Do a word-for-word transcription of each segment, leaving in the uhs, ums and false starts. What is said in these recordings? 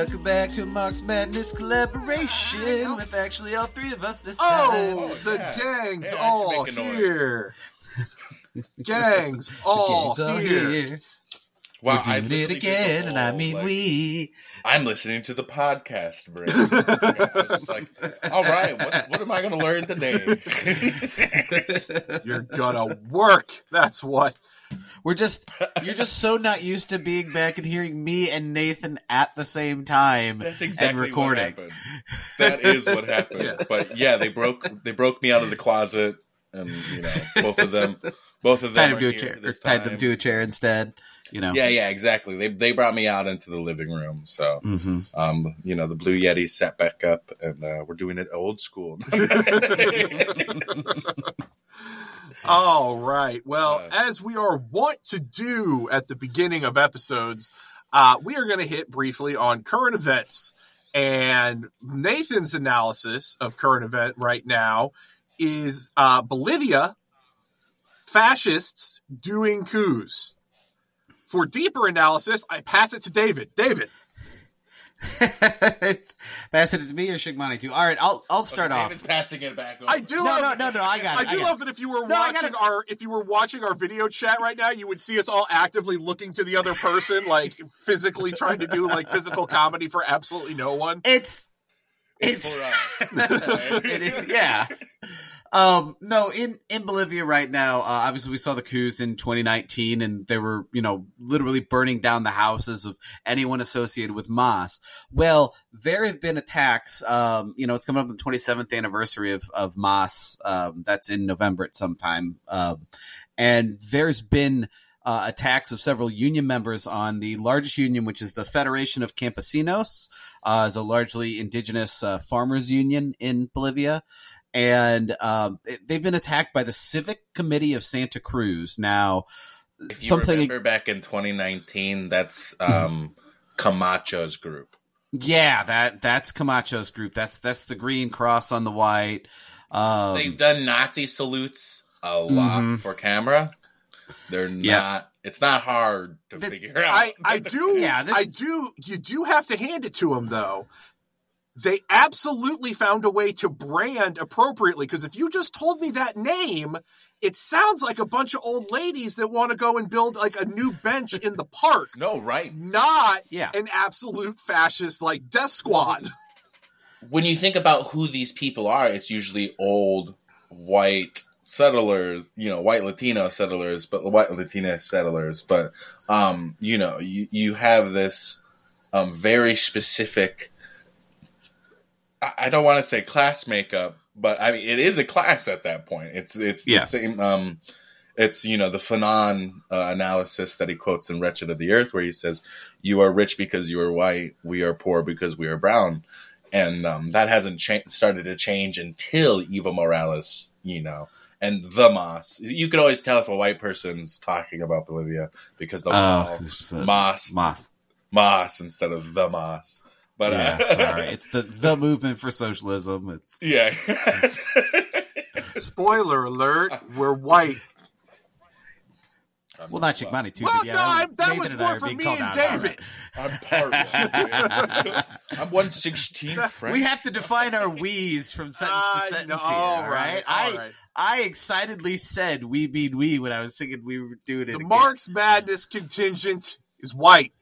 Welcome back to Marx Madness collaboration with actually all three of us this time. Oh, the yeah. gang's yeah, all here. Gangs all here. here. Wow, We're doing I've it again, and I mean like, we. I'm listening to the podcast, bro. I was just like, all right, what, what am I going to learn today? You're going to work. That's what. We're just, you're just so not used to being back and hearing me and Nathan at the same time. That's exactly and what happened. That is what happened. Yeah. But yeah, they broke, they broke me out of the closet, and you know, both of them, both of them tied them to a chair, or tied them to a chair instead. You know. Yeah, yeah, exactly. They they brought me out into the living room, so mm-hmm. um, you know, the Blue Yeti sat back up, and uh, we're doing it old school. All right. Well, uh, as we are wont to do at the beginning of episodes, uh, we are going to hit briefly on current events, and Nathan's analysis of current event right now is uh, Bolivia fascists doing coups. For deeper analysis, I pass it to David. David, pass it to me or Šuŋgmánitu. All right, I'll I'll start okay, off. David's passing it back. Over. I do. No, love, no, no, no. I got. I it. do I love it. that if you were no, watching our if you were watching our video chat right now, you would see us all actively looking to the other person, like physically trying to do like physical comedy for absolutely no one. It's it's, it's for us. it is, yeah. Um, no, in, in Bolivia right now, uh, obviously we saw the coups in twenty nineteen, and they were, you know, literally burning down the houses of anyone associated with M A S. Well, there have been attacks, um, you know, it's coming up on the twenty-seventh anniversary of, of M A S. Um, that's in November at some time. Um, and there's been, uh, attacks of several union members on the largest union, which is the Federation of Campesinos, uh, is a largely indigenous, uh, farmers union in Bolivia. And um, they've been attacked by the Civic Committee of Santa Cruz. Now, if you something remember back in twenty nineteen, that's um, Camacho's group. Yeah, that that's Camacho's group. That's that's the green cross on the white. Um, They've done Nazi salutes a lot mm-hmm. for camera. They're not. Yeah. It's not hard to the, figure out. I, I do. Yeah, this, I do. You do have to hand it to them, though. They absolutely found a way to brand appropriately, because if you just told me that name, it sounds like a bunch of old ladies that want to go and build like a new bench in the park. No, right. Not yeah. an absolute fascist like death squad. When you think about who these people are, it's usually old white settlers, you know, white Latino settlers, but white Latina settlers. But, um, you know, you, you have this um, very specific... I don't want to say class makeup, but I mean it is a class at that point. It's it's yeah. the same. Um, it's you know the Fanon uh, analysis that he quotes in Wretched of the Earth, where he says, "You are rich because you are white. We are poor because we are brown," and um, that hasn't cha- started to change until Evo Morales, you know, and the M A S. You can always tell if a white person's talking about Bolivia because the uh, M A S, M A S, M A S instead of the M A S. But, yeah, uh, sorry. It's the, the movement for socialism. It's yeah. Spoiler alert: we're white. I'm well, not Šuŋgmánitu. Well, yeah, no, I'm, that Nathan was more for me and David. Right. I'm part. I'm one sixteenth French. We have to define our we's from sentence uh, to sentence no, here. All right, right? All I right. I excitedly said "we mean we" when I was singing. We were doing it. The again. Marx Madness contingent is white.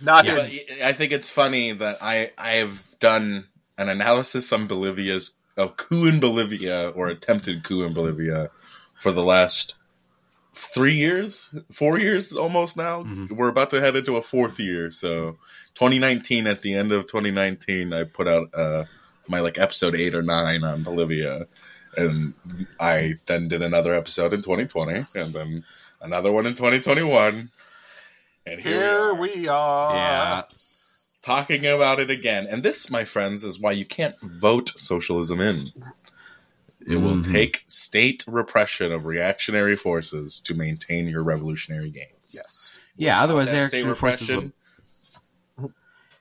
Not yeah, his. I think it's funny that I, I have done an analysis on Bolivia's of coup in Bolivia or attempted coup in Bolivia for the last three years, four years almost now. Mm-hmm. We're about to head into a fourth year. So twenty nineteen, at the end of twenty nineteen, I put out uh, my like episode eight or nine on Bolivia. And I then did another episode in twenty twenty and then another one in twenty twenty-one. And here, here we are, we are. Yeah. talking about it again. And this, my friends, is why you can't vote socialism in. It mm-hmm. will take state repression of reactionary forces to maintain your revolutionary gains. Yes. Yeah, otherwise they're state repression. Will...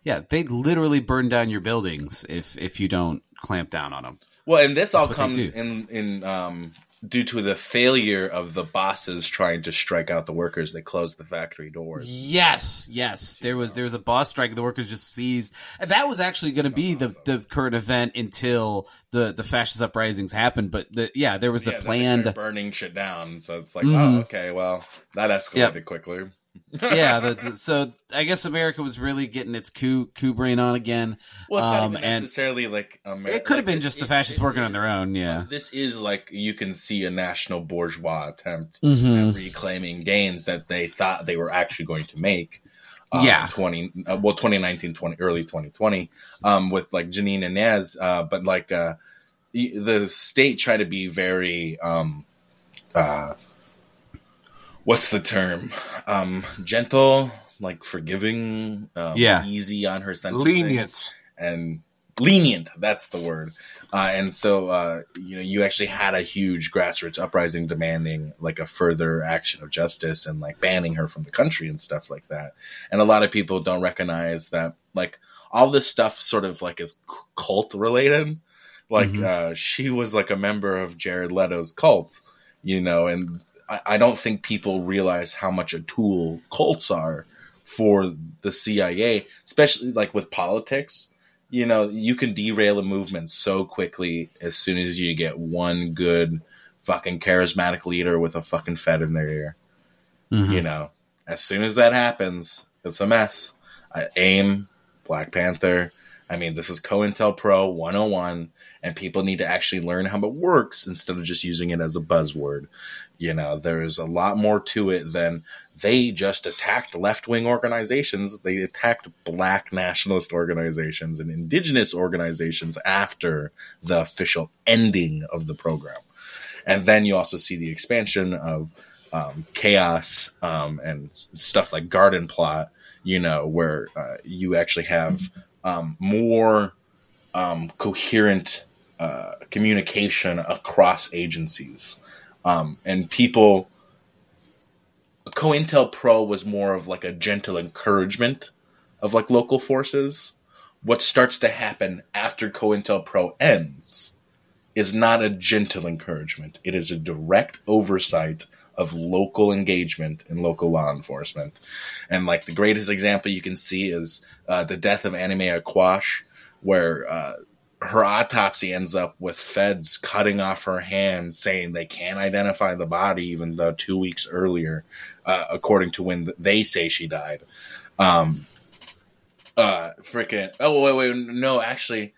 Yeah, they literally burn down your buildings if, if you don't clamp down on them. Well, and this That's all comes in, in um, due to the failure of the bosses trying to strike out the workers, they closed the factory doors. Yes, yes. There was there was a boss strike. The workers just seized. That was actually going to be the, the current event until the, the fascist uprisings happened. But the, yeah, there was yeah, a planned they burning shit down. So it's like, mm. oh, okay, well, that escalated yep. quickly. yeah, the, the, so I guess America was really getting its coup coup brain on again. Well, it's not um, even necessarily like America. It could have like been just is, the fascists working is, on their own. Yeah, well, this is like you can see a national bourgeois attempt mm-hmm. at reclaiming gains that they thought they were actually going to make. Um, yeah, twenty uh, well, twenty nineteen, twenty early twenty twenty, um, with like Jeanine Áñez, uh, but like uh, the state tried to be very. Um, uh, What's the term? Um, gentle, like forgiving, um, yeah. easy on her sentencing. Lenient. And lenient, that's the word. Uh, and so, uh, you know, you actually had a huge grassroots uprising demanding like a further action of justice and like banning her from the country and stuff like that. And a lot of people don't recognize that like all this stuff sort of like is cult related. Like mm-hmm. uh, she was like a member of Jared Leto's cult, you know, and I don't think people realize how much a tool cults are for the C I A, especially like with politics. You know, you can derail a movement so quickly as soon as you get one good fucking charismatic leader with a fucking Fed in their ear. Mm-hmm. You know, as soon as that happens, it's a mess. Uh, AIM, Black Panther. I mean, this is COINTELPRO one oh one, and people need to actually learn how it works instead of just using it as a buzzword. You know, there is a lot more to it than they just attacked left-wing organizations. They attacked black nationalist organizations and indigenous organizations after the official ending of the program. And then you also see the expansion of um, chaos um, and stuff like Garden Plot, you know, where uh, you actually have um, more um, coherent uh, communication across agencies. Um, and people, COINTELPRO was more of like a gentle encouragement of like local forces. What starts to happen after COINTELPRO ends is not a gentle encouragement. It is a direct oversight of local engagement and local law enforcement. And like the greatest example you can see is uh, the death of Anna Mae Aquash, where uh, her autopsy ends up with feds cutting off her hand, saying they can't identify the body, even though two weeks earlier, uh, according to when they say she died. Um, uh, freaking, oh, wait, wait, no, actually,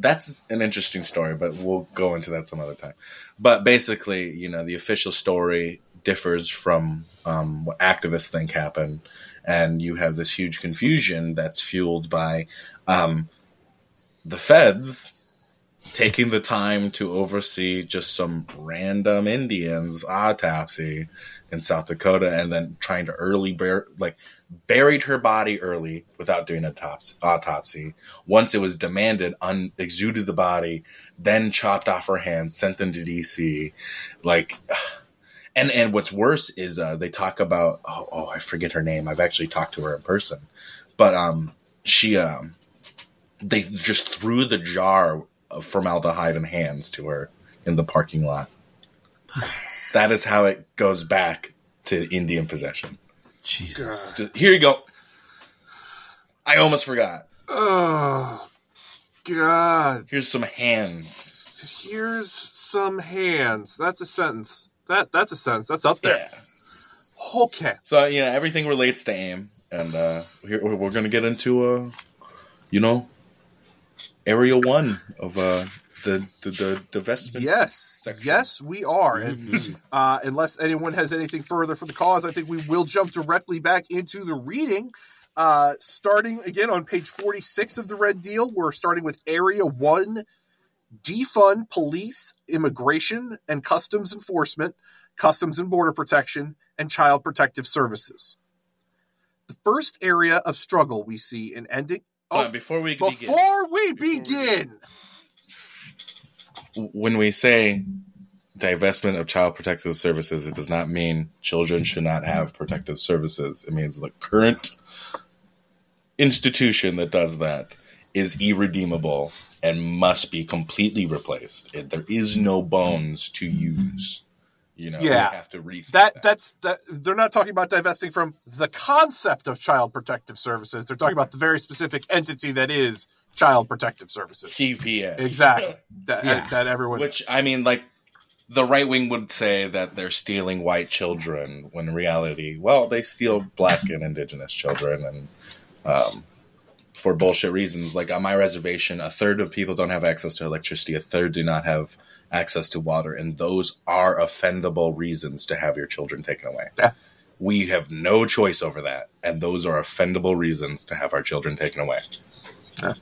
that's an interesting story, but we'll go into that some other time. But basically, you know, the official story differs from um, what activists think happened, and you have this huge confusion that's fueled by... Um, the feds taking the time to oversee just some random Indian's autopsy in South Dakota and then trying to early, bur- like, buried her body early without doing an autopsy. Once it was demanded, un- exuded the body, then chopped off her hands, sent them to D C. Like, and, and what's worse is uh, they talk about, oh, oh, I forget her name. I've actually talked to her in person. But um, she... um. They just threw the jar of formaldehyde and hands to her in the parking lot. That is how it goes back to Indian possession. Jesus. Just, here you go. I almost forgot. Oh, God. Here's some hands. Here's some hands. That's a sentence. That That's a sentence. That's up there. Yeah. Okay. So, you know, everything relates to AIM. And uh, here, we're going to get into, uh, you know... Area one of uh, the, the, the divestment yes. section. Yes, we are. And uh, unless anyone has anything further for the cause, I think we will jump directly back into the reading. Uh, starting again on page forty-six of the Red Deal, we're starting with Area one, defund police, immigration, and customs enforcement, customs and border protection, and child protective services. The first area of struggle we see in ending Oh, before we before begin, we begin, when we say divestment of child protective services, it does not mean children should not have protective services. It means the current institution that does that is irredeemable and must be completely replaced. There is no bones to use. You know, yeah. we have to rethink that, that. That's that. They're not talking about divesting from the concept of child protective services. They're talking about the very specific entity that is child protective services. C P S. Exactly. That, yeah. that everyone. Which, I mean, like, the right wing would say that they're stealing white children when in reality, well, they steal black and indigenous children and um, for bullshit reasons. Like on my reservation, a third of people don't have access to electricity. A third do not have access to water. And those are offendable reasons to have your children taken away. Yeah. We have no choice over that. And those are offendable reasons to have our children taken away. Yeah.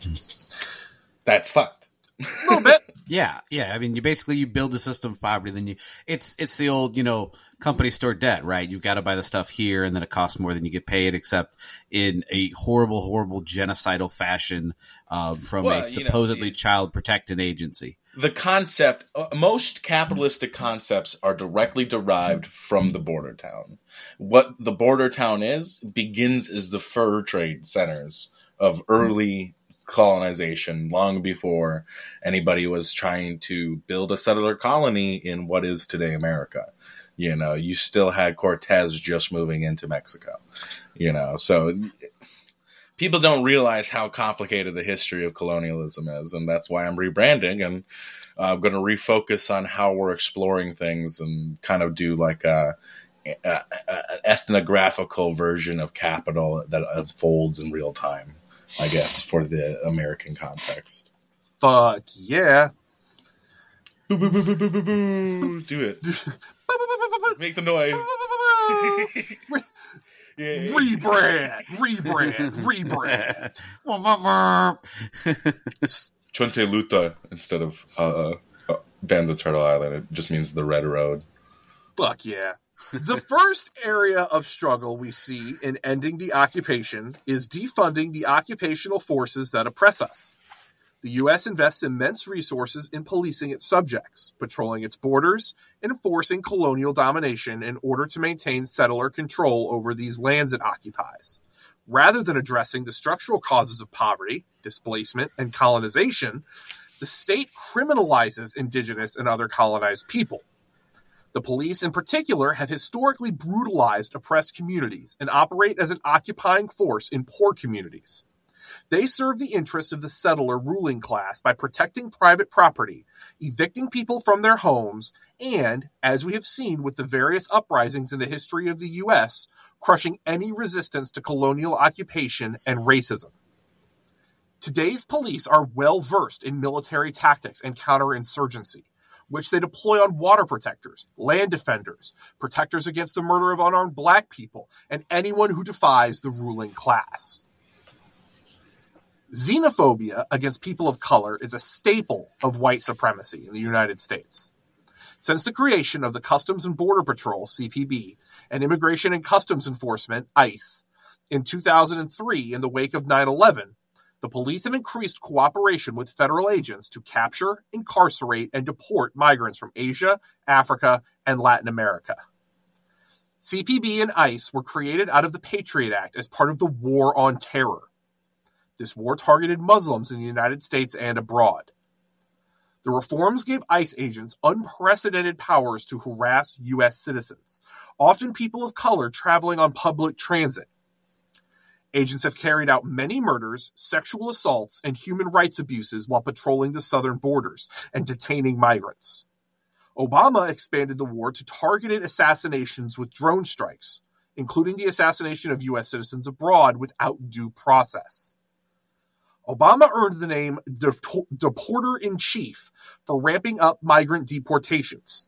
That's fucked. A little bit. Yeah, yeah. I mean, you basically you build a system of poverty, then you it's it's the old, you know, company store debt, right? You've got to buy the stuff here, and then it costs more than you get paid, except in a horrible, horrible genocidal fashion uh, from well, a supposedly you know, it, child protective agency. The concept, uh, most capitalistic concepts are directly derived from the border town. What the border town is begins as the fur trade centers of early colonization long before anybody was trying to build a settler colony in what is today America. You know, you still had Cortez just moving into Mexico, you know, so people don't realize how complicated the history of colonialism is. And that's why I'm rebranding and I'm going to refocus on how we're exploring things and kind of do like a, a, a ethnographical version of capital that unfolds in real time. I guess, for the American context. Fuck yeah. Boo, boo, boo, boo, boo, boo, boo. Do it. Make the noise. yeah. Rebrand. Rebrand. Rebrand. Chonte Luta instead of uh, uh, Bands of Turtle Island. It just means the Red Road. Fuck yeah. The first area of struggle we see in ending the occupation is defunding the occupational forces that oppress us. The U S invests immense resources in policing its subjects, patrolling its borders, and enforcing colonial domination in order to maintain settler control over these lands it occupies. Rather than addressing the structural causes of poverty, displacement, and colonization, the state criminalizes indigenous and other colonized people. The police, in particular, have historically brutalized oppressed communities and operate as an occupying force in poor communities. They serve the interests of the settler ruling class by protecting private property, evicting people from their homes, and, as we have seen with the various uprisings in the history of the U S, crushing any resistance to colonial occupation and racism. Today's police are well-versed in military tactics and counterinsurgency, which they deploy on water protectors, land defenders, protectors against the murder of unarmed black people, and anyone who defies the ruling class. Xenophobia against people of color is a staple of white supremacy in the United States. Since the creation of the Customs and Border Patrol, C B P, and Immigration and Customs Enforcement, ICE, in two thousand three in the wake of nine eleven, the police have increased cooperation with federal agents to capture, incarcerate, and deport migrants from Asia, Africa, and Latin America. C B P and ICE were created out of the Patriot Act as part of the War on Terror. This war targeted Muslims in the United States and abroad. The reforms gave ICE agents unprecedented powers to harass U S citizens, often people of color traveling on public transit. Agents have carried out many murders, sexual assaults, and human rights abuses while patrolling the southern borders and detaining migrants. Obama expanded the war to targeted assassinations with drone strikes, including the assassination of U S citizens abroad without due process. Obama earned the name De- Deporter-in-Chief for ramping up migrant deportations.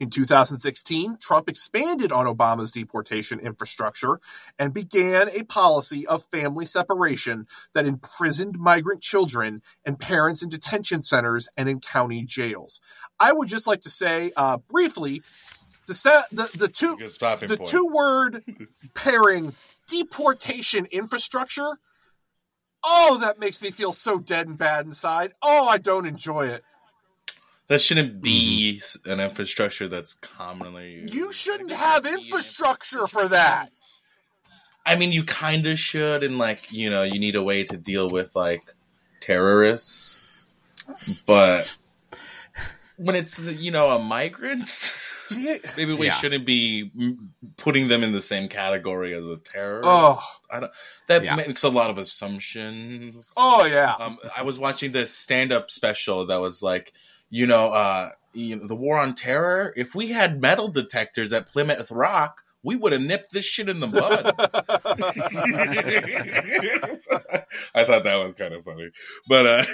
In two thousand sixteen, Trump expanded on Obama's deportation infrastructure and began a policy of family separation that imprisoned migrant children and parents in detention centers and in county jails. I would just like to say uh, briefly, the, sa- the, the two the two-word pairing deportation infrastructure, oh, that makes me feel so dead and bad inside. Oh, I don't enjoy it. That shouldn't be an infrastructure that's commonly used. You shouldn't have infrastructure for that. I mean, you kind of should, and, like, you know, you need a way to deal with, like, terrorists. But when it's, you know, a migrant, maybe we yeah. shouldn't be putting them in the same category as a terrorist. Oh, I don't, that yeah. makes a lot of assumptions. Oh yeah. Um, I was watching this stand-up special that was like, you know, uh, you know, the War on Terror. If we had metal detectors at Plymouth Rock, we would have nipped this shit in the bud. I thought that was kind of funny. But, uh,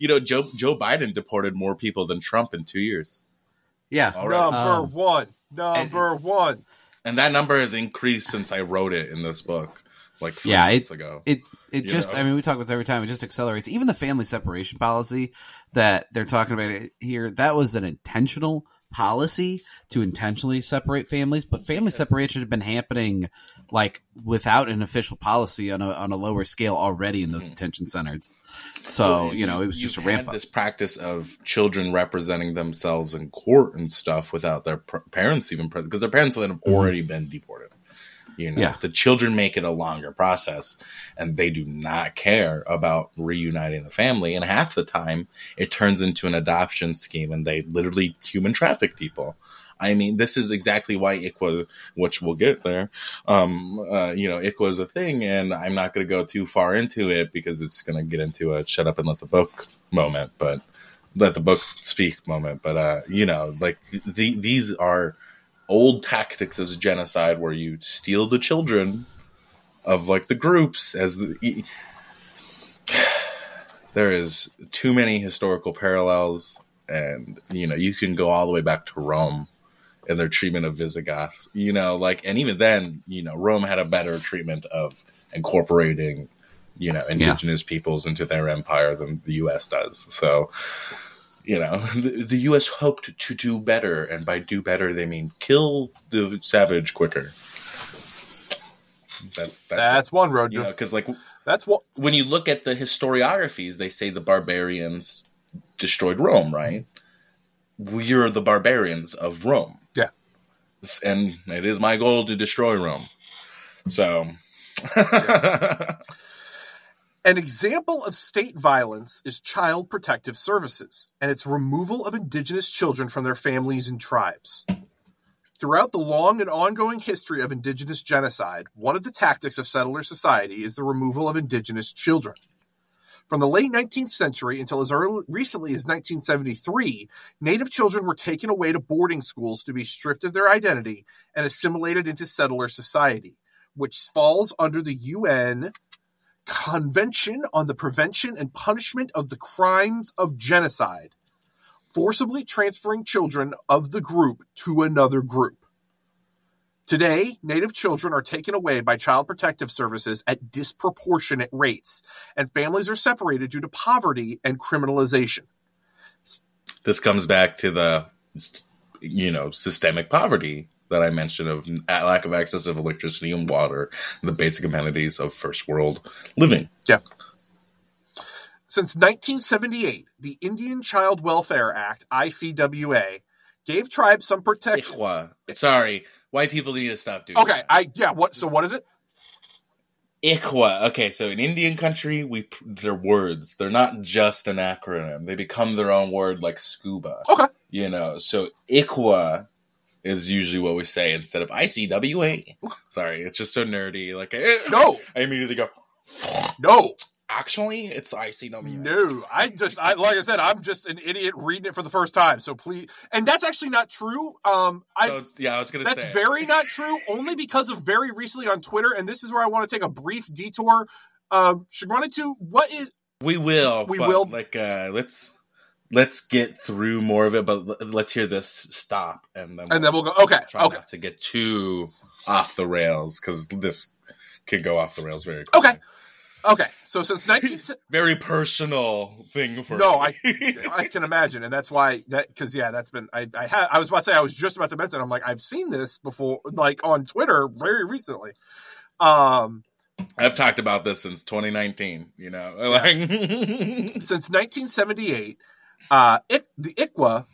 you know, Joe Joe Biden deported more people than Trump in two years. Yeah. Right. Number um, one. Number and, one. And that number has increased since I wrote it in this book. Like three yeah, months it, ago. It it you just know? I mean, we talk about this every time. It just accelerates. Even the family separation policy that they're talking about here, that was an intentional policy to intentionally separate families, but family separation has been happening like without an official policy on a on a lower scale already in those mm-hmm. detention centers. So well, you know, it was just a ramp up. This practice of children representing themselves in court and stuff without their pr- parents even present, because their parents have already mm-hmm. been deported. You know, yeah. the children make it a longer process, and they do not care about reuniting the family. And half the time, it turns into an adoption scheme, and they literally human traffic people. I mean, this is exactly why I C W A, which we'll get there, um, uh, you know, I C W A is a thing, and I'm not going to go too far into it because it's going to get into a shut up and let the book moment, but let the book speak moment. But, uh, you know, like th- th- these are old tactics as genocide where you steal the children of like the groups as the, there is too many historical parallels, and you know, you can go all the way back to Rome and their treatment of Visigoths, you know, like, and even then, you know, Rome had a better treatment of incorporating, you know, indigenous yeah. peoples into their empire than the U S does. So, you know, the, the U S hoped to do better, and by do better, they mean kill the savage quicker. That's that's, that's one road, you know, because like that's what when you look at the historiographies, they say the barbarians destroyed Rome, right? We're the barbarians of Rome, yeah. And it is my goal to destroy Rome. So. Yeah. An example of state violence is Child Protective Services and its removal of indigenous children from their families and tribes. Throughout the long and ongoing history of indigenous genocide, one of the tactics of settler society is the removal of indigenous children. From the late nineteenth century until as early, recently as nineteen seventy-three, Native children were taken away to boarding schools to be stripped of their identity and assimilated into settler society, which falls under the U N Convention on the Prevention and Punishment of the Crimes of Genocide, forcibly transferring children of the group to another group. Today, Native children are taken away by Child Protective Services at disproportionate rates, and families are separated due to poverty and criminalization. This comes back to the, you know, systemic poverty that I mentioned of lack of access of electricity and water, and the basic amenities of first world living. Yeah. Since nineteen seventy-eight, the Indian Child Welfare Act, I C W A, gave tribes some protection. I C W A. Sorry. White people need to stop doing okay, that. Okay. I, yeah. What, so what is it? I C W A. Okay. So in Indian country, we, they're words. They're not just an acronym. They become their own word, like scuba. Okay. You know, so I C W A is usually what we say instead of I C W A. Sorry, it's just so nerdy. Like, eh, no, I immediately go, no. Actually, it's I C W A. No, I just, I like I said, I'm just an idiot reading it for the first time. So please, and that's actually not true. Um, I so yeah, I was gonna that's say that's very not true. Only because of very recently on Twitter, and this is where I want to take a brief detour. Um, Šuŋgmánitu, what is? We will. We but, will. Like, uh, let's. Let's get through more of it, but let's hear this stop, and then and we'll, then we'll go. Okay, try okay. Not to get too off the rails, because this can go off the rails very quickly. Okay, okay. So since nineteen very personal thing for no, me. I I can imagine, and that's why that because yeah, that's been I I had I was about to say I was just about to mention. I'm like I've seen this before, like on Twitter very recently. Um. I've talked about this since twenty nineteen. You know, yeah. like since nineteen seventy-eight. Uh, it, the I C W A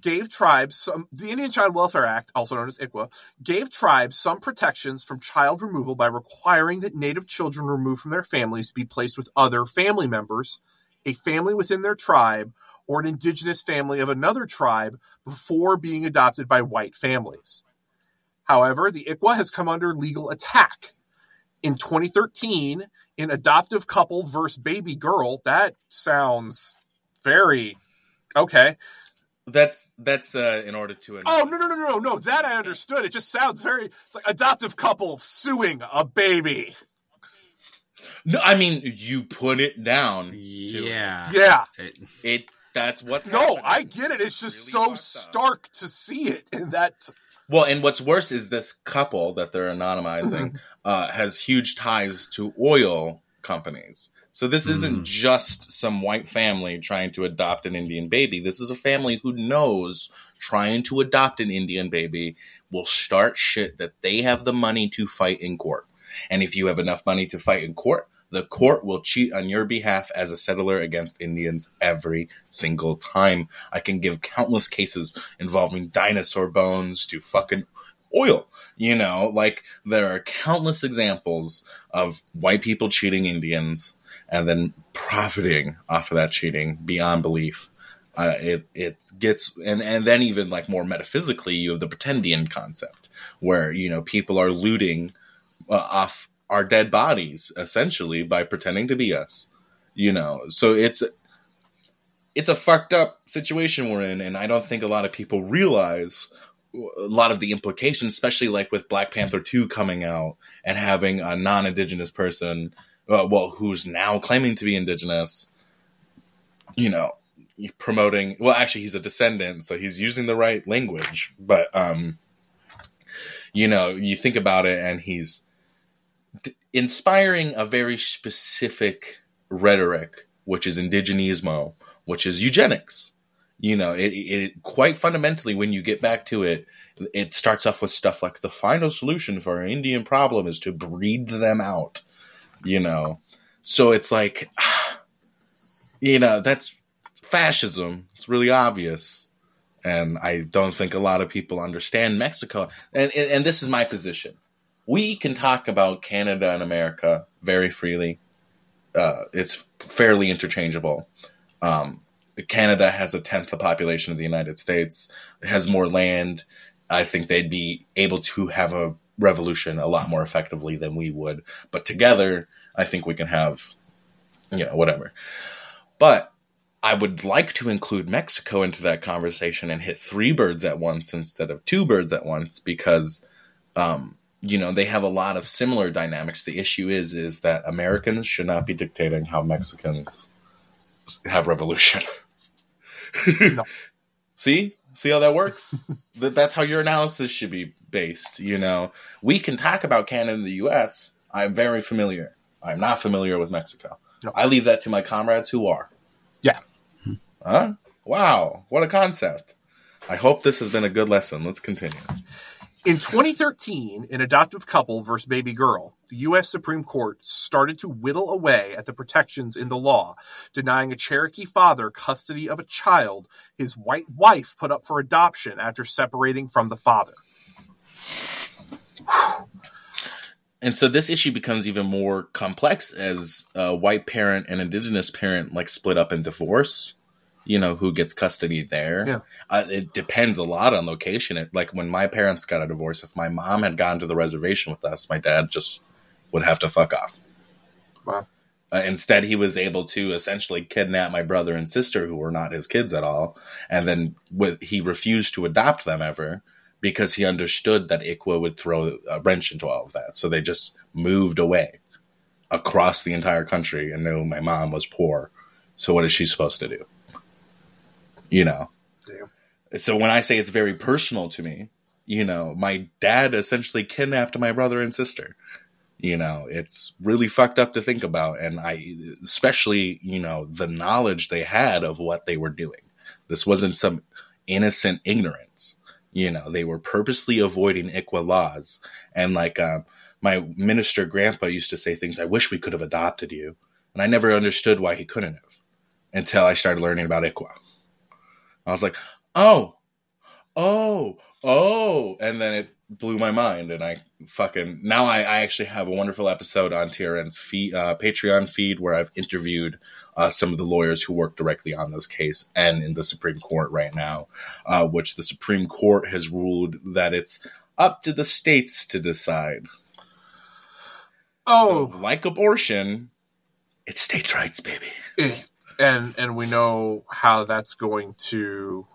gave tribes some, the Indian Child Welfare Act, also known as I C W A, gave tribes some protections from child removal by requiring that Native children removed from their families be placed with other family members a family within their tribe or an indigenous family of another tribe before being adopted by white families. However, the I C W A has come under legal attack. In twenty thirteen, in Adoptive Couple v. Baby Girl, that sounds very okay. That's that's uh, in order to. Oh no no no no no! That I understood. It just sounds very. It's like adoptive couple suing a baby. No, I mean you put it down. Yeah, it. yeah. It, it that's what's. No, happening. I get it. It's just really so stark up. to see it in that. Well, and what's worse is this couple that they're anonymizing uh, has huge ties to oil companies. So this isn't mm. just some white family trying to adopt an Indian baby. This is a family who knows trying to adopt an Indian baby will start shit that they have the money to fight in court. And if you have enough money to fight in court, the court will cheat on your behalf as a settler against Indians every single time. I can give countless cases involving dinosaur bones to fucking oil. You know, like there are countless examples of white people cheating Indians and then profiting off of that cheating beyond belief. Uh, it it gets and, and then even like more metaphysically, you have the pretendian concept where, you know, people are looting uh, off our dead bodies essentially by pretending to be us, you know. So it's it's a fucked up situation we're in, and I don't think a lot of people realize a lot of the implications, especially like with Black Panther two coming out and having a non-Indigenous person. Uh, well, who's now claiming to be Indigenous, you know, promoting... Well, actually, he's a descendant, so he's using the right language. But, um, you know, you think about it, and he's d- inspiring a very specific rhetoric, which is indigenismo, which is eugenics. You know, it, it quite fundamentally, when you get back to it, it starts off with stuff like the final solution for our Indian problem is to breed them out. You know, so it's like, you know, that's fascism. It's really obvious. And I don't think a lot of people understand Mexico. And, and, and this is my position. We can talk about Canada and America very freely. Uh, it's fairly interchangeable. Um, Canada has a tenth the population of the United States. It has more land. I think they'd be able to have a revolution a lot more effectively than we would, but together I think we can have, you know, whatever. But I would like to include Mexico into that conversation and hit three birds at once instead of two birds at once, because um you know, they have a lot of similar dynamics. The issue is is that Americans should not be dictating how Mexicans have revolution. No. see see how that works? that that's how your analysis should be based, you know. We can talk about Canada and the U S. I'm very familiar. I'm not familiar with Mexico. No. I leave that to my comrades who are. Yeah. Huh? Wow. What a concept. I hope this has been a good lesson. Let's continue. In twenty thirteen, in Adoptive Couple versus Baby Girl, the U S Supreme Court started to whittle away at the protections in the law, denying a Cherokee father custody of a child his white wife put up for adoption after separating from the father. And so this issue becomes even more complex as a white parent and indigenous parent like split up and divorce, you know, who gets custody there. Yeah. Uh, it depends a lot on location. It, like when my parents got a divorce, if my mom had gone to the reservation with us, my dad just would have to fuck off. Wow. Uh, instead, he was able to essentially kidnap my brother and sister who were not his kids at all. And then with, he refused to adopt them ever, because he understood that I C W A would throw a wrench into all of that. So they just moved away across the entire country and knew my mom was poor. So what is she supposed to do? You know? Damn. So when I say it's very personal to me, you know, my dad essentially kidnapped my brother and sister. You know, it's really fucked up to think about. And I, especially, you know, the knowledge they had of what they were doing. This wasn't some innocent ignorance. You know, they were purposely avoiding I C W A laws. And like uh, my minister grandpa used to say things, I wish we could have adopted you. And I never understood why he couldn't have until I started learning about I C W A. I was like, oh, oh, oh. And then it blew my mind, and I fucking now I, I actually have a wonderful episode on T R N's feed, uh, Patreon feed, where I've interviewed uh, some of the lawyers who work directly on this case and in the Supreme Court right now, uh, which the Supreme Court has ruled that it's up to the states to decide. Oh, so, like abortion, it's states' rights, baby, and and we know how that's going to,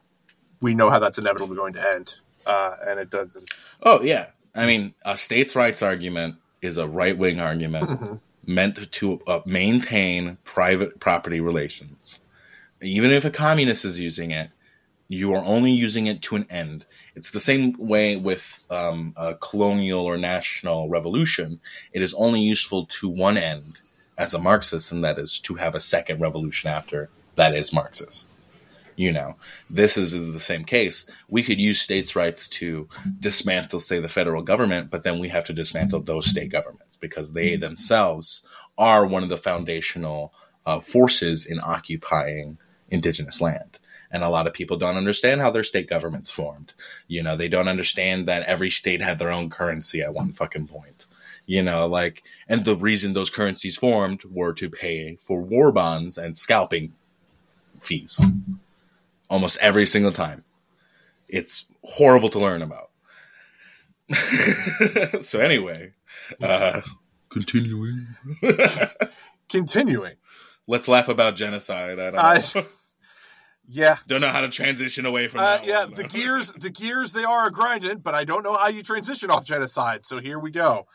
we know how that's inevitably going to end. Uh, and it doesn't. Oh, yeah. I mean, a states' rights argument is a right-wing argument mm-hmm. meant to uh, maintain private property relations. Even if a communist is using it, you are only using it to an end. It's the same way with um, a colonial or national revolution. It is only useful to one end as a Marxist, and that is to have a second revolution after that is Marxist. You know, this is the same case. We could use states' rights to dismantle, say, the federal government, but then we have to dismantle those state governments because they themselves are one of the foundational uh, forces in occupying indigenous land. And a lot of people don't understand how their state governments formed. You know, they don't understand that every state had their own currency at one fucking point. You know, like, and the reason those currencies formed were to pay for war bonds and scalping fees. Almost every single time. It's horrible to learn about. So anyway. Uh, continuing. continuing. Let's laugh about genocide. I don't know. I, yeah. Don't know how to transition away from uh, that. Yeah, one, the gears, the gears, they are grinding, but I don't know how you transition off genocide. So here we go.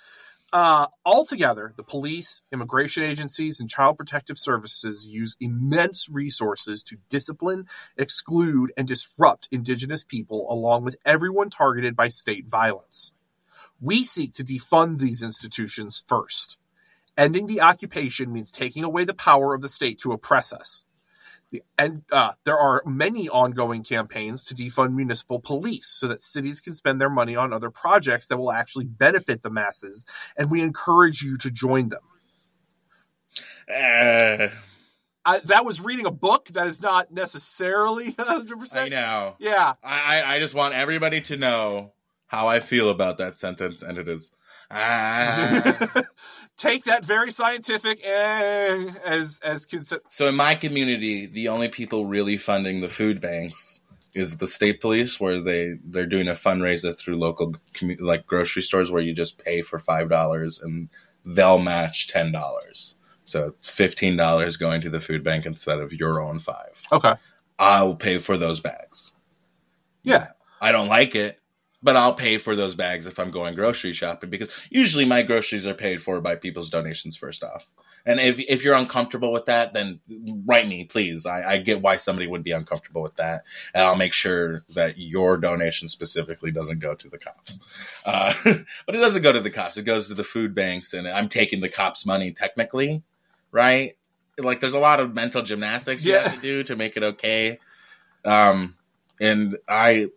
Uh, altogether, the police, immigration agencies, and child protective services use immense resources to discipline, exclude, and disrupt indigenous people, along with everyone targeted by state violence. We seek to defund these institutions first. Ending the occupation means taking away the power of the state to oppress us. The, and uh, there are many ongoing campaigns to defund municipal police so that cities can spend their money on other projects that will actually benefit the masses, and we encourage you to join them. Uh, I, that was reading a book. That is not necessarily one hundred percent. I know. Yeah. I, I just want everybody to know how I feel about that sentence, and it is... Ah. Take that very scientific eh, as as consi- So in my community, the only people really funding the food banks is the state police, where they they're doing a fundraiser through local commu- like grocery stores, where you just pay for five dollars and they'll match ten dollars. So it's fifteen dollars going to the food bank instead of your own five. Okay, I'll pay for those bags. Yeah, I don't like it. But I'll pay for those bags if I'm going grocery shopping, because usually my groceries are paid for by people's donations first off. And if if you're uncomfortable with that, then write me, please. I, I get why somebody would be uncomfortable with that. And I'll make sure that your donation specifically doesn't go to the cops. Uh, but it doesn't go to the cops. It goes to the food banks, and I'm taking the cops' money technically, right? Like, there's a lot of mental gymnastics you yeah. have to do to make it okay. Um, and I...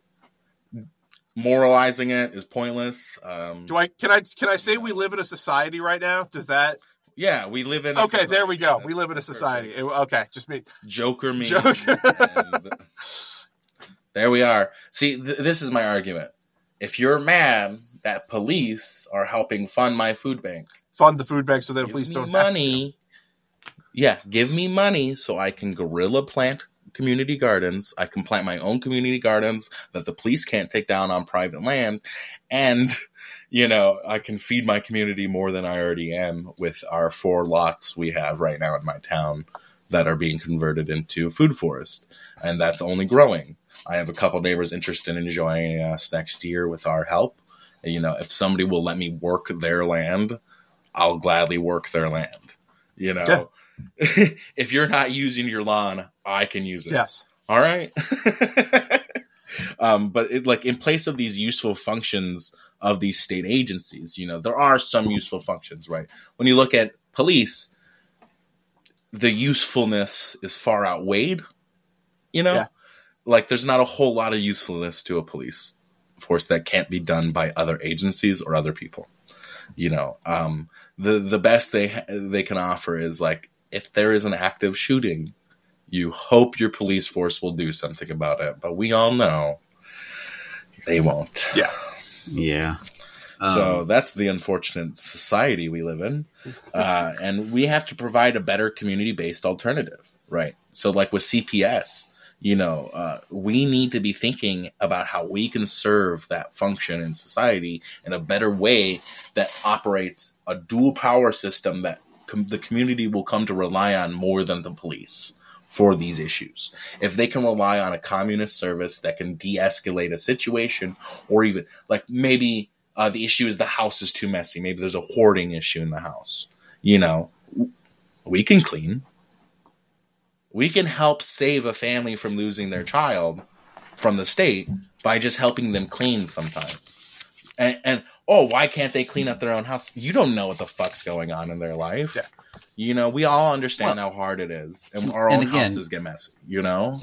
Moralizing it is pointless. Um, Do I? Can I? Can I say we live in a society right now? Does that? Yeah, we live in. A okay, society. There we go. That's we live in a society. It, okay, just me. Joker me. Joker. And there we are. See, th- this is my argument. If you're mad that police are helping fund my food bank, fund the food bank so that police don't money. Have to. Yeah, give me money so I can guerrilla plant. Community gardens. I can plant my own community gardens that the police can't take down on private land. And, you know, I can feed my community more than I already am with our four lots we have right now in my town that are being converted into food forest. And that's only growing. I have a couple neighbors interested in joining us next year with our help. You know, if somebody will let me work their land, I'll gladly work their land. You know, yeah. If you're not using your lawn, I can use it. Yes. All right. um, but it, like in place of these useful functions of these state agencies, you know, there are some useful functions, right? When you look at police, the usefulness is far outweighed, you know, yeah. Like there's not a whole lot of usefulness to a police force that can't be done by other agencies or other people. You know, um, the, the best they, ha- they can offer is like, if there is an active shooting, you hope your police force will do something about it. But we all know they won't. Yeah. Yeah. Um, so that's the unfortunate society we live in. Uh, and we have to provide a better community-based alternative, right? So like with C P S, you know, uh, we need to be thinking about how we can serve that function in society in a better way that operates a dual power system that com- the community will come to rely on more than the police for these issues. If they can rely on a communist service that can de-escalate a situation, or even like maybe uh, the issue is the house is too messy. Maybe there's a hoarding issue in the house. You know, we can clean. We can help save a family from losing their child from the state by just helping them clean sometimes. And, and oh, why can't they clean up their own house? You don't know what the fuck's going on in their life. Yeah. You know, we all understand well, how hard it is. And our and own again, houses get messy, you know?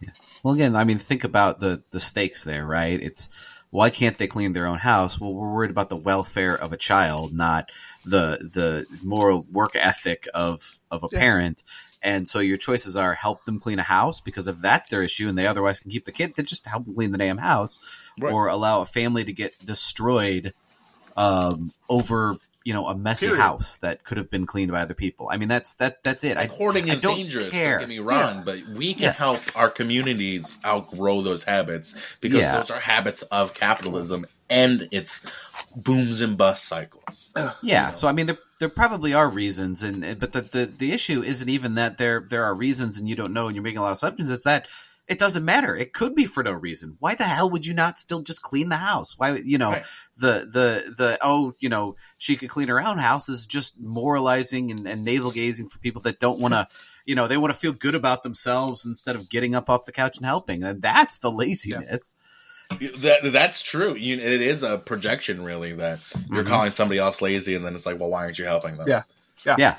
Yeah. Well, again, I mean, think about the, the stakes there, right? It's why can't they clean their own house? Well, we're worried about the welfare of a child, not the the moral work ethic of, of a yeah. parent. And so your choices are help them clean a house, because if that's their issue and they otherwise can keep the kid, then just help them clean the damn house, right. Or allow a family to get destroyed um, over, you know, a messy Period. house that could have been cleaned by other people. I mean, that's that that's it. Like, I, hoarding I is don't dangerous. Care. Don't get me wrong, yeah. but we can yeah. help our communities outgrow those habits, because yeah. those are habits of capitalism and its booms and bust cycles. Yeah. You know? So I mean, they're There probably are reasons, and but the, the, the issue isn't even that there there are reasons and you don't know and you're making a lot of assumptions. It's that it doesn't matter. It could be for no reason. Why the hell would you not still just clean the house? Why you know right. the the the oh you know she could clean her own house is just moralizing and, and navel gazing for people that don't want to you know they want to feel good about themselves instead of getting up off the couch and helping. And that's the laziness. Yeah. That that's true. You, it is a projection, really, that you're mm-hmm. calling somebody else lazy, and then it's like, well, why aren't you helping them? Yeah, yeah. yeah.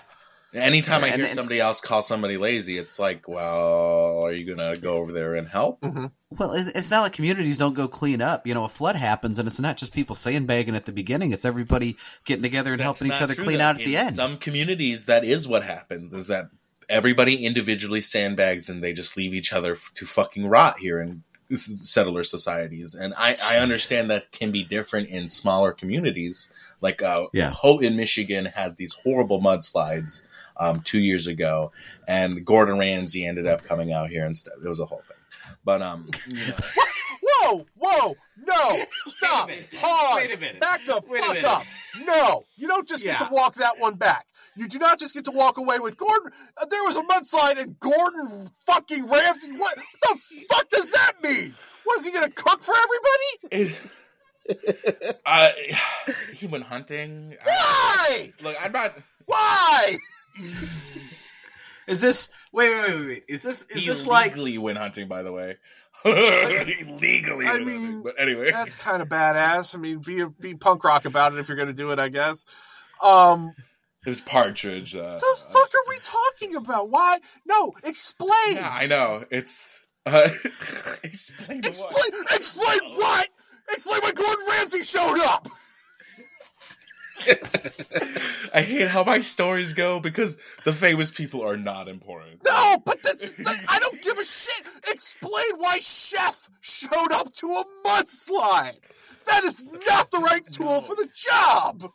Anytime yeah, I hear then, somebody else call somebody lazy, it's like, well, are you going to go over there and help? Mm-hmm. Well, it's, it's not like communities don't go clean up. You know, a flood happens, and it's not just people sandbagging at the beginning. It's everybody getting together and that's helping each other true, clean though. out at In the end. Some communities, that is what happens, is that everybody individually sandbags, and they just leave each other to fucking rot here and settler societies, and I, I understand that can be different in smaller communities. Like uh, yeah. Houghton, Michigan, had these horrible mudslides um, two years ago, and Gordon Ramsay ended up coming out here instead. It was a whole thing, but um, you know. whoa, whoa, no, stop, Wait pause, Wait a minute. back the Wait fuck up. No, you don't just get yeah. to walk that one back. You do not just get to walk away with Gordon. Uh, there was a mudslide and Gordon fucking Ramsay. What the fuck does that mean? What, is he going to cook for everybody? It, uh, he went hunting. Why? I, look, I'm not. Why? Is this. Wait, wait, wait, wait. Is this, is he this like. He legally went hunting, by the way. I, legally. I mean, hunting, but anyway. That's kind of badass. I mean, be, be punk rock about it if you're going to do it, I guess. Um. It was Partridge. Uh, what the fuck are we talking about? Why? No, explain. Yeah, I know. It's uh, explain. Explain. What? Explain oh. what? Explain why Gordon Ramsay showed up. I hate how my stories go because the famous people are not important. No, but that's that, I don't give a shit. Explain why Chef showed up to a mudslide. That is not the right tool no. for the job.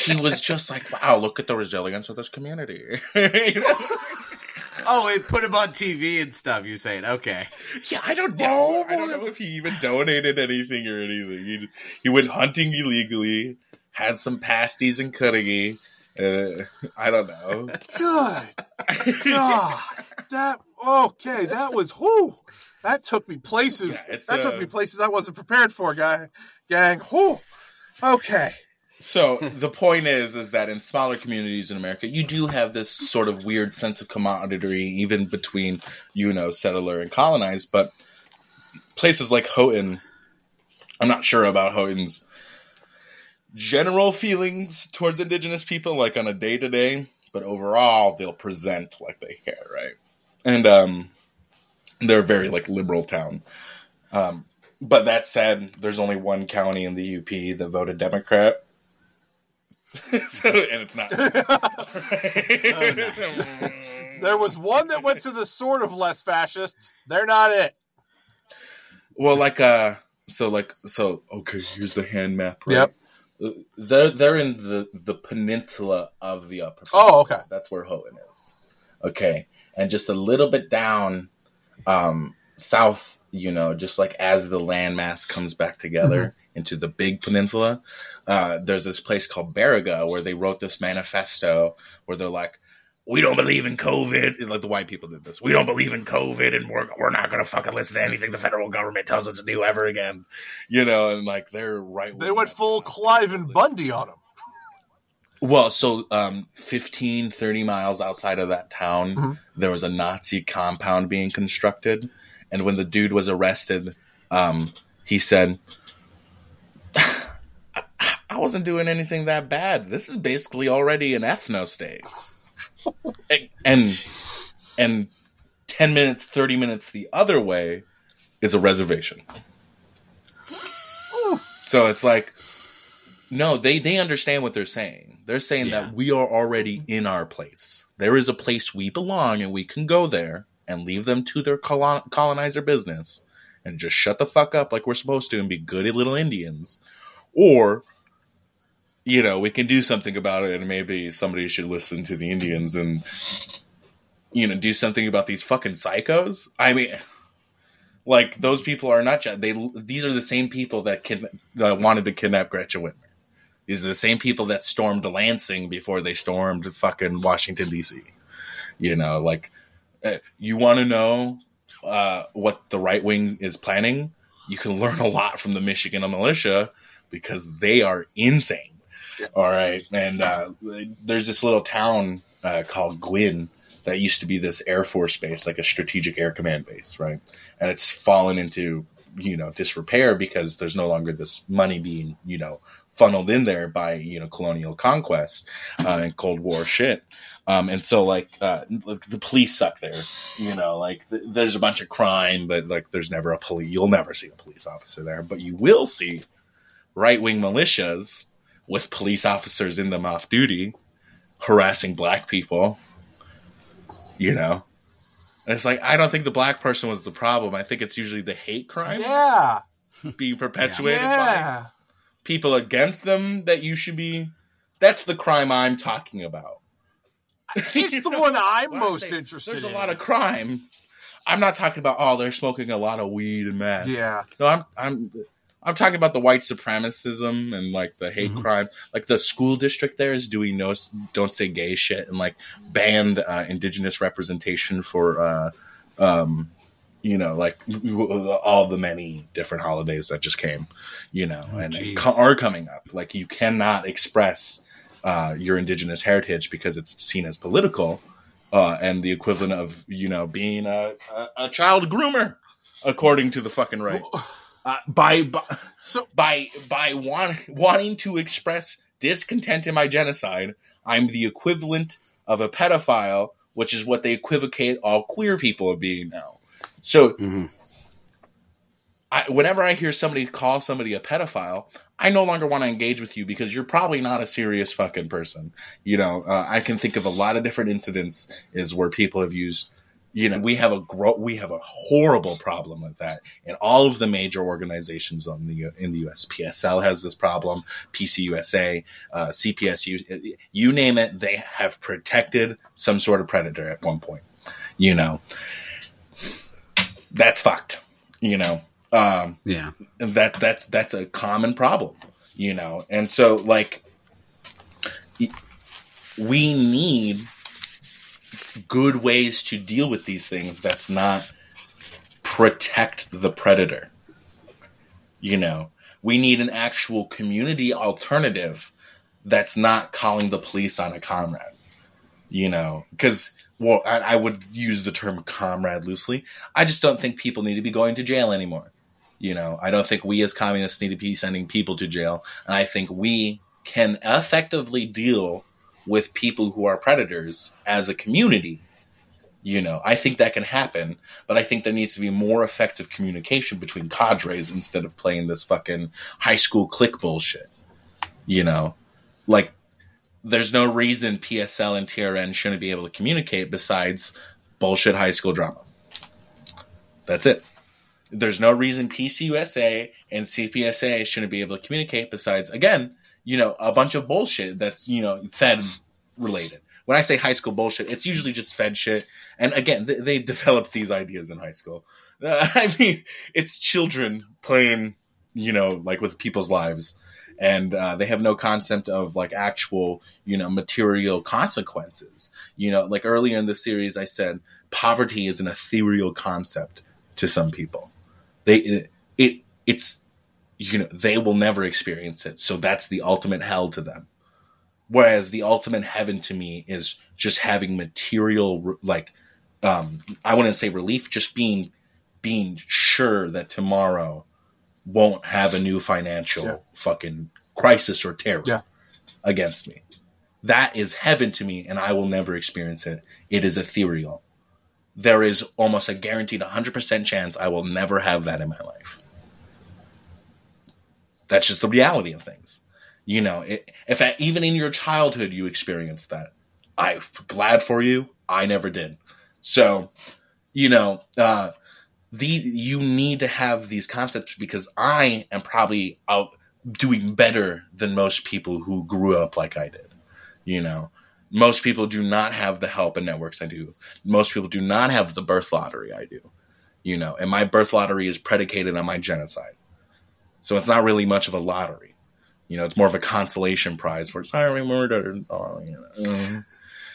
He was just like, wow, look at the resilience of this community. You know? Oh, it put him on T V and stuff, you're saying. Okay. Yeah, I don't know. I don't know if he even donated anything or anything. He, he went hunting illegally, had some pasties and cooking. Uh, I don't know. Good. God. That, okay, that was, whew. That took me places. Yeah, that a, took me places I wasn't prepared for, guy, gang. Whew. Okay. So the point is, is that in smaller communities in America, you do have this sort of weird sense of camaraderie, even between, you know, settler and colonized. But places like Houghton, I'm not sure about Houghton's general feelings towards indigenous people, like on a day to day. But overall, they'll present like they care, right? And um, they're a very like liberal town. Um, but that said, there's only one county in the U P that voted Democrat. So, and it's not. Oh, nice. There was one that went to the sort of less fascists. They're not it. Well, like uh, so like, so, okay, here's the hand map, right? Yep. They're they're in the, the peninsula of the upper peninsula. Oh, okay. That's where Houghton is. Okay. And just a little bit down um, south, you know, just like as the landmass comes back together mm-hmm. into the big peninsula, uh, there's this place called Baraga where they wrote this manifesto where they're like, we don't believe in COVID. Like the white people did this. We don't believe in COVID, and we're we're not gonna fucking listen to anything the federal government tells us to do ever again. You know, and like they're right. They went full Clive and Bundy on them. Well, so um, fifteen, thirty miles outside of that town, mm-hmm. there was a Nazi compound being constructed, and when the dude was arrested, um, he said, I-, "I wasn't doing anything that bad. This is basically already an ethno state." and, and and ten minutes, thirty minutes the other way is a reservation. So it's like, no, they, they understand what they're saying. They're saying yeah. that we are already in our place. There is a place we belong, and we can go there and leave them to their colon- colonizer business and just shut the fuck up like we're supposed to and be good little Indians. Or... you know, we can do something about it, and maybe somebody should listen to the Indians and, you know, do something about these fucking psychos. I mean, like, those people are not... They, these are the same people that, kidna- that wanted to kidnap Gretchen Whitmer. These are the same people that stormed Lansing before they stormed fucking Washington, D C You know, like, you want to know uh, what the right wing is planning? You can learn a lot from the Michigan militia because they are insane. All right, and uh, there's this little town uh, called Gwin that used to be this Air Force base, like a strategic air command base, right? And it's fallen into, you know, disrepair because there's no longer this money being, you know, funneled in there by, you know, colonial conquest uh, and Cold War shit. Um, and so, like, uh, the police suck there, you know, like th- there's a bunch of crime, but like there's never a police. You'll never see a police officer there, but you will see right-wing militias with police officers in them off duty, harassing black people, you know? And it's like, I don't think the black person was the problem. I think it's usually the hate crime yeah. being perpetuated yeah. by people against them that you should be... That's the crime I'm talking about. It's the know? one I'm well, most saying, interested there's in. There's a lot of crime. I'm not talking about, oh, they're smoking a lot of weed and meth. Yeah. No, I'm... I'm I'm talking about the white supremacism and like the hate mm-hmm. crime. Like the school district there is doing no, don't say gay shit and like banned uh, indigenous representation for, uh, um, you know, like all the many different holidays that just came, you know, oh, and geez. are coming up. Like you cannot express uh, your indigenous heritage because it's seen as political uh, and the equivalent of, you know, being a, a, a child groomer, according to the fucking right. Uh, by, by so by by want, wanting to express discontent in my genocide, I'm the equivalent of a pedophile, which is what they equivocate all queer people of being now. So, mm-hmm. I, whenever I hear somebody call somebody a pedophile, I no longer want to engage with you because you're probably not a serious fucking person. You know, uh, I can think of a lot of different incidents is where people have used. You know, we have a gro- we have a horrible problem with that, and all of the major organizations on the in the U S P S L has this problem, P C U S A, uh, C P S, you, you name it, they have protected some sort of predator at one point. You know, that's fucked. You know, um, yeah, that that's that's a common problem. You know, and so like we need good ways to deal with these things that's not protect the predator. You know, we need an actual community alternative that's not calling the police on a comrade. You know, because, well, I, I would use the term comrade loosely. I just don't think people need to be going to jail anymore. You know, I don't think we as communists need to be sending people to jail. And I think we can effectively deal with people who are predators as a community, you know, I think that can happen, but I think there needs to be more effective communication between cadres instead of playing this fucking high school clique bullshit, you know, like there's no reason P S L and T R N shouldn't be able to communicate besides bullshit high school drama. That's it. There's no reason P C U S A and C P S A shouldn't be able to communicate besides, again, you know, a bunch of bullshit that's, you know, Fed related. When I say high school bullshit, it's usually just Fed shit. And again, they, they developed these ideas in high school. Uh, I mean, it's children playing, you know, like with people's lives. And uh, they have no concept of, like, actual, you know, material consequences. You know, like earlier in the series, I said poverty is an ethereal concept to some people. They it, it it's, you know, they will never experience it. So that's the ultimate hell to them. Whereas the ultimate heaven to me is just having material, like, um, I wouldn't say relief, just being being sure that tomorrow won't have a new financial yeah. fucking crisis or terror yeah. against me. That is heaven to me, and I will never experience it. It is ethereal. There is almost a guaranteed one hundred percent chance I will never have that in my life. That's just the reality of things. You know, it, if I, even in your childhood you experienced that, I'm glad for you. I never did. So, you know, uh, the you need to have these concepts because I am probably out doing better than most people who grew up like I did. You know, most people do not have the help and networks I do. Most people do not have the birth lottery I do. You know, and my birth lottery is predicated on my genocide. So it's not really much of a lottery. You know, it's more of a consolation prize for sorry murder, oh, you know.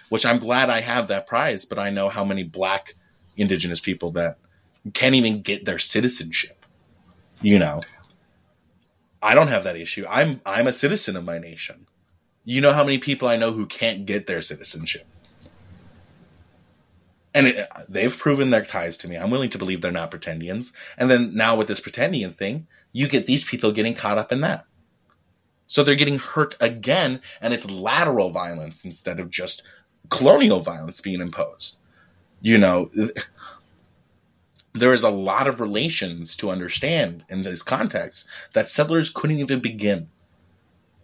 Which I'm glad I have that prize, but I know how many black indigenous people that can't even get their citizenship. You know, I don't have that issue. I'm, I'm a citizen of my nation. You know how many people I know who can't get their citizenship. And it, they've proven their ties to me. I'm willing to believe they're not pretendians. And then now with this pretendian thing, you get these people getting caught up in that. So they're getting hurt again, and it's lateral violence instead of just colonial violence being imposed. You know, there is a lot of relations to understand in this context that settlers couldn't even begin,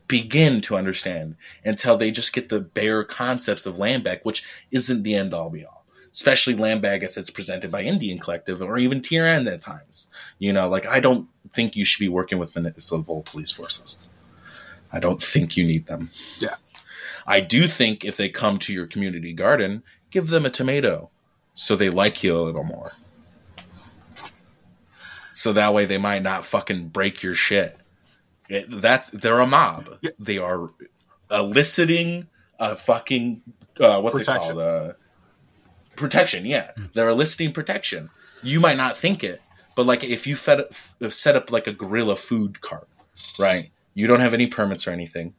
begin to understand until they just get the bare concepts of land back, which isn't the end-all be-all. Especially land bag as it's presented by Indian Collective or even T R N at times. You know, like, I don't think you should be working with municipal police forces. I don't think you need them. Yeah. I do think if they come to your community garden, give them a tomato so they like you a little more. So that way they might not fucking break your shit. It, that's, they're a mob. Yeah. They are eliciting a fucking, uh, what's protection. it called? Uh, protection, yeah. Mm-hmm. They're eliciting protection. You might not think it, but like if you fed, if set up like a guerrilla food cart, right? You don't have any permits or anything.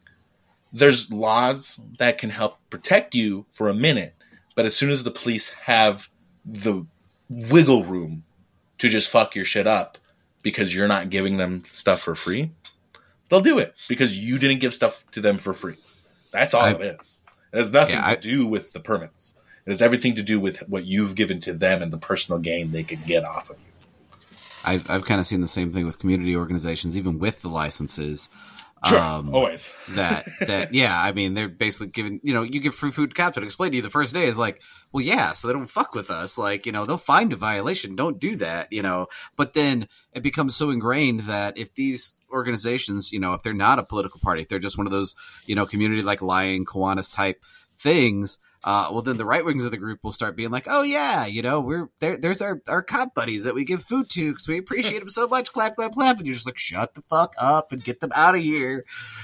There's laws that can help protect you for a minute, but as soon as the police have the wiggle room to just fuck your shit up because you're not giving them stuff for free, they'll do it because you didn't give stuff to them for free. That's all I, it is. It has nothing yeah, to I, do with the permits. It has everything to do with what you've given to them and the personal gain they can get off of you. I've, I've kind of seen the same thing with community organizations, even with the licenses. Sure, um, always. that, that, yeah, I mean, they're basically giving, you know, you give free food to cops, but explain to you the first day is like, well, yeah, so they don't fuck with us. Like, you know, they'll find a violation. Don't do that, you know. But then it becomes so ingrained that if these organizations, you know, if they're not a political party, if they're just one of those, you know, community like Lion, Kiwanis type things, Uh, well, then the right wings of the group will start being like, oh, yeah, you know, we're there. There's our, our cop buddies that we give food to because we appreciate them so much. Clap, clap, clap. And you're just like, shut the fuck up and get them out of here.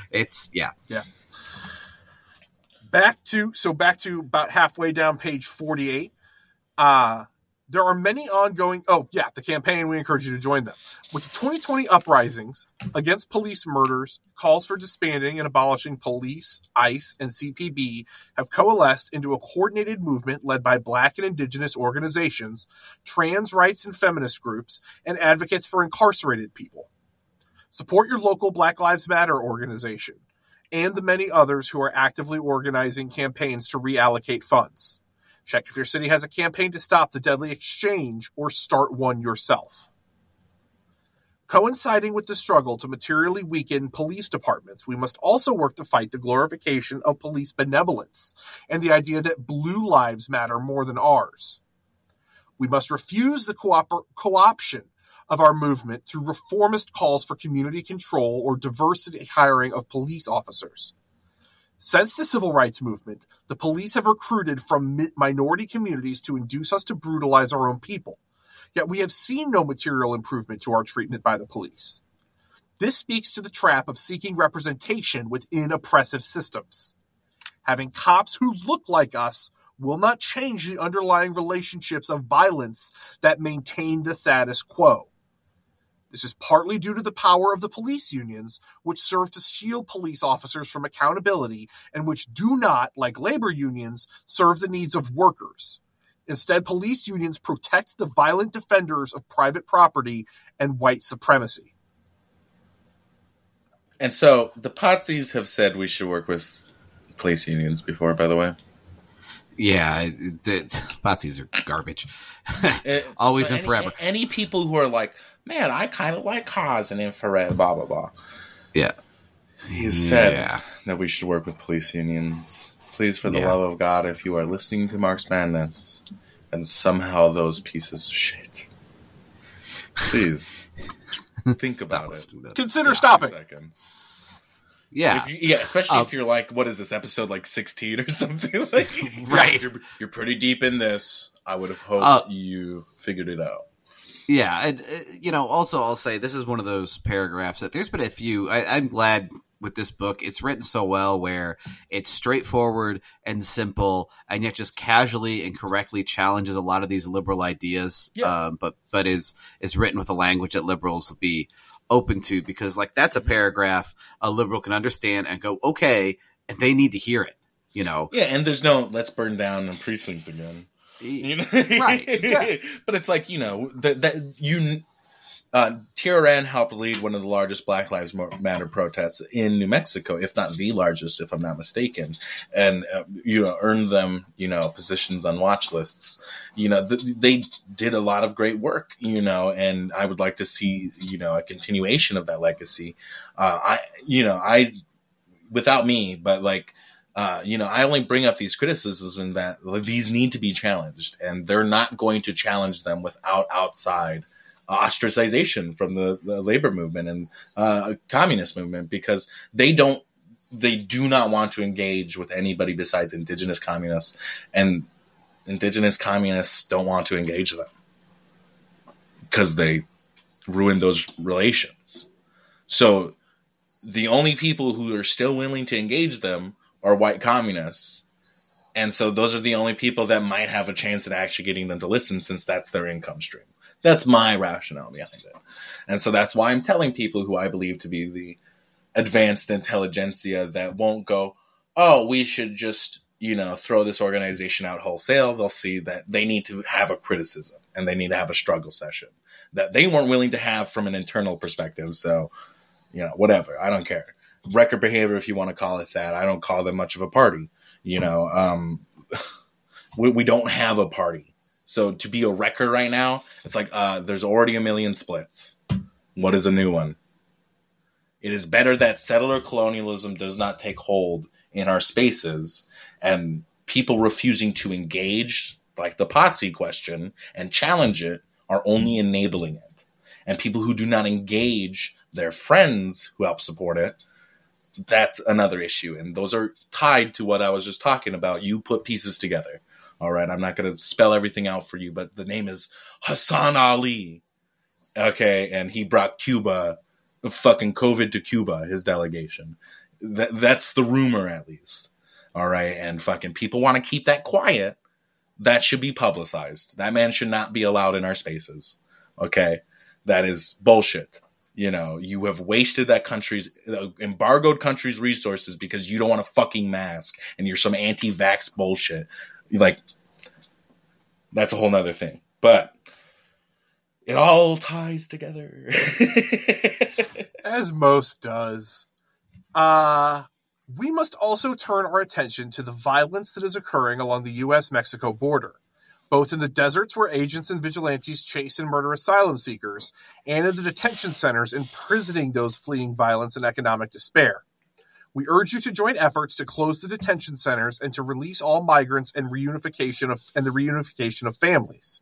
It's yeah. Yeah. Back to so back to about halfway down page forty-eight. Uh, there are many ongoing. Oh, yeah. The campaign. We encourage you to join them with the twenty twenty uprisings against police murders. Calls for disbanding and abolishing police, ICE, and C P B have coalesced into a coordinated movement led by Black and Indigenous organizations, trans rights and feminist groups, and advocates for incarcerated people. Support your local Black Lives Matter organization and the many others who are actively organizing campaigns to reallocate funds. Check if your city has a campaign to stop the deadly exchange or start one yourself. Coinciding with the struggle to materially weaken police departments, we must also work to fight the glorification of police benevolence and the idea that blue lives matter more than ours. We must refuse the co-op- co-option of our movement through reformist calls for community control or diversity hiring of police officers. Since the civil rights movement, the police have recruited from minority communities to induce us to brutalize our own people. Yet we have seen no material improvement to our treatment by the police. This speaks to the trap of seeking representation within oppressive systems. Having cops who look like us will not change the underlying relationships of violence that maintain the status quo. This is partly due to the power of the police unions, which serve to shield police officers from accountability and which do not, like labor unions, serve the needs of workers. Instead, police unions protect the violent defenders of private property and white supremacy. And so the Potsies have said we should work with police unions before, by the way. Yeah, it, it, Potsies are garbage. it, Always so and any, forever. Any people who are like, man, I kind of like cars and infrared, blah, blah, blah. Yeah. He said yeah. that we should work with police unions. Please, for the yeah. love of God, if you are listening to Marx Madness and somehow those pieces of shit, please think about it. Consider stopping. Yeah. If you, yeah, especially uh, if you're like, what is this, episode like sixteen or something? Like, right. You're, you're pretty deep in this. I would have hoped uh, you figured it out. Yeah. And, uh, you know, also I'll say this is one of those paragraphs that there's been a few. I, I'm glad with this book. It's written so well where it's straightforward and simple and yet just casually and correctly challenges a lot of these liberal ideas. Yeah. Um, but but is is written with a language that liberals will be open to, because like that's a paragraph a liberal can understand and go, okay, and they need to hear it, you know? Yeah. And there's no, let's burn down and precinct again. You know? Right. Yeah. But it's like, you know, that, that you, uh, T R N helped lead one of the largest Black Lives Matter protests in New Mexico, if not the largest, if I'm not mistaken, and uh, you know, earned them, you know, positions on watch lists. You know, th- they did a lot of great work, you know, and I would like to see, you know, a continuation of that legacy. Uh, I, you know, I, without me, but like, Uh, you know, I only bring up these criticisms in that like, these need to be challenged, and they're not going to challenge them without outside uh, ostracization from the, the labor movement and uh, communist movement, because they don't, they do not want to engage with anybody besides indigenous communists, and indigenous communists don't want to engage them because they ruin those relations. So the only people who are still willing to engage them are white communists. And so those are the only people that might have a chance at actually getting them to listen, since that's their income stream. That's my rationale behind it. And so that's why I'm telling people who I believe to be the advanced intelligentsia that won't go, oh, we should just, you know, throw this organization out wholesale. They'll see that they need to have a criticism and they need to have a struggle session that they weren't willing to have from an internal perspective. So, you know, whatever, I don't care. Record behavior, if you want to call it that. I don't call them much of a party, you know. Um, we, we don't have a party, so to be a wrecker right now, it's like uh, there's already a million splits. What is a new one? It is better that settler colonialism does not take hold in our spaces, and people refusing to engage, like the Potsy question, and challenge it are only enabling it. And people who do not engage their friends who help support it, that's another issue. And those are tied to what I was just talking about. You put pieces together. All right. I'm not going to spell everything out for you, but the name is Hassan Ali. Okay. And he brought Cuba, fucking COVID to Cuba, his delegation. Th- that's the rumor, at least. All right. And fucking people want to keep that quiet. That should be publicized. That man should not be allowed in our spaces. Okay. That is bullshit. You know, you have wasted that country's, uh, embargoed country's resources because you don't want a fucking mask and you're some anti-vax bullshit. Like, that's a whole nother thing. But it all ties together. As most does. Uh, we must also turn our attention to the violence that is occurring along the U S Mexico border, both in the deserts where agents and vigilantes chase and murder asylum seekers, and in the detention centers imprisoning those fleeing violence and economic despair. We urge you to join efforts to close the detention centers and to release all migrants and reunification of, and the reunification of families.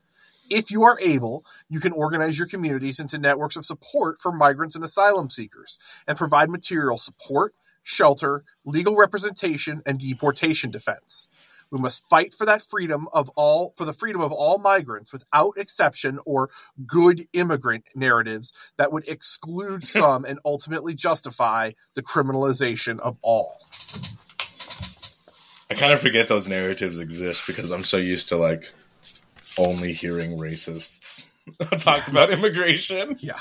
If you are able, you can organize your communities into networks of support for migrants and asylum seekers and provide material support, shelter, legal representation, and deportation defense. We must fight for that freedom of all for the freedom of all migrants without exception, or good immigrant narratives that would exclude some and ultimately justify the criminalization of all. I kind of forget those narratives exist because I'm so used to like only hearing racists talk about immigration. Yeah.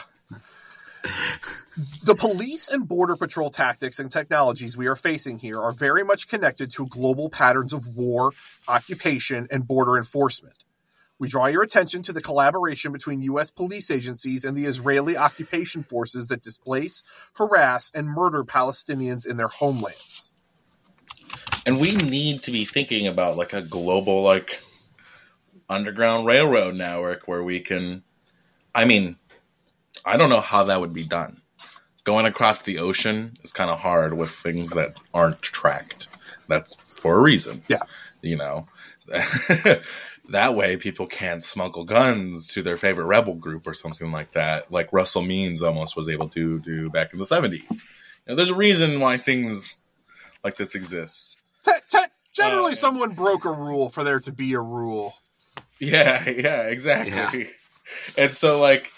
The police and border patrol tactics and technologies we are facing here are very much connected to global patterns of war, occupation, and border enforcement. We draw your attention to the collaboration between U S police agencies and the Israeli occupation forces that displace, harass, and murder Palestinians in their homelands. And we need to be thinking about like a global like underground railroad network where we can, I mean, I don't know how that would be done. Going across the ocean is kind of hard with things that aren't tracked. That's for a reason. Yeah. You know, that way people can't smuggle guns to their favorite rebel group or something like that. Like Russell Means almost was able to do back in the seventies. Now, there's a reason why things like this exists. Te- te- generally uh, someone broke a rule for there to be a rule. Yeah, yeah, exactly. Yeah. And so like,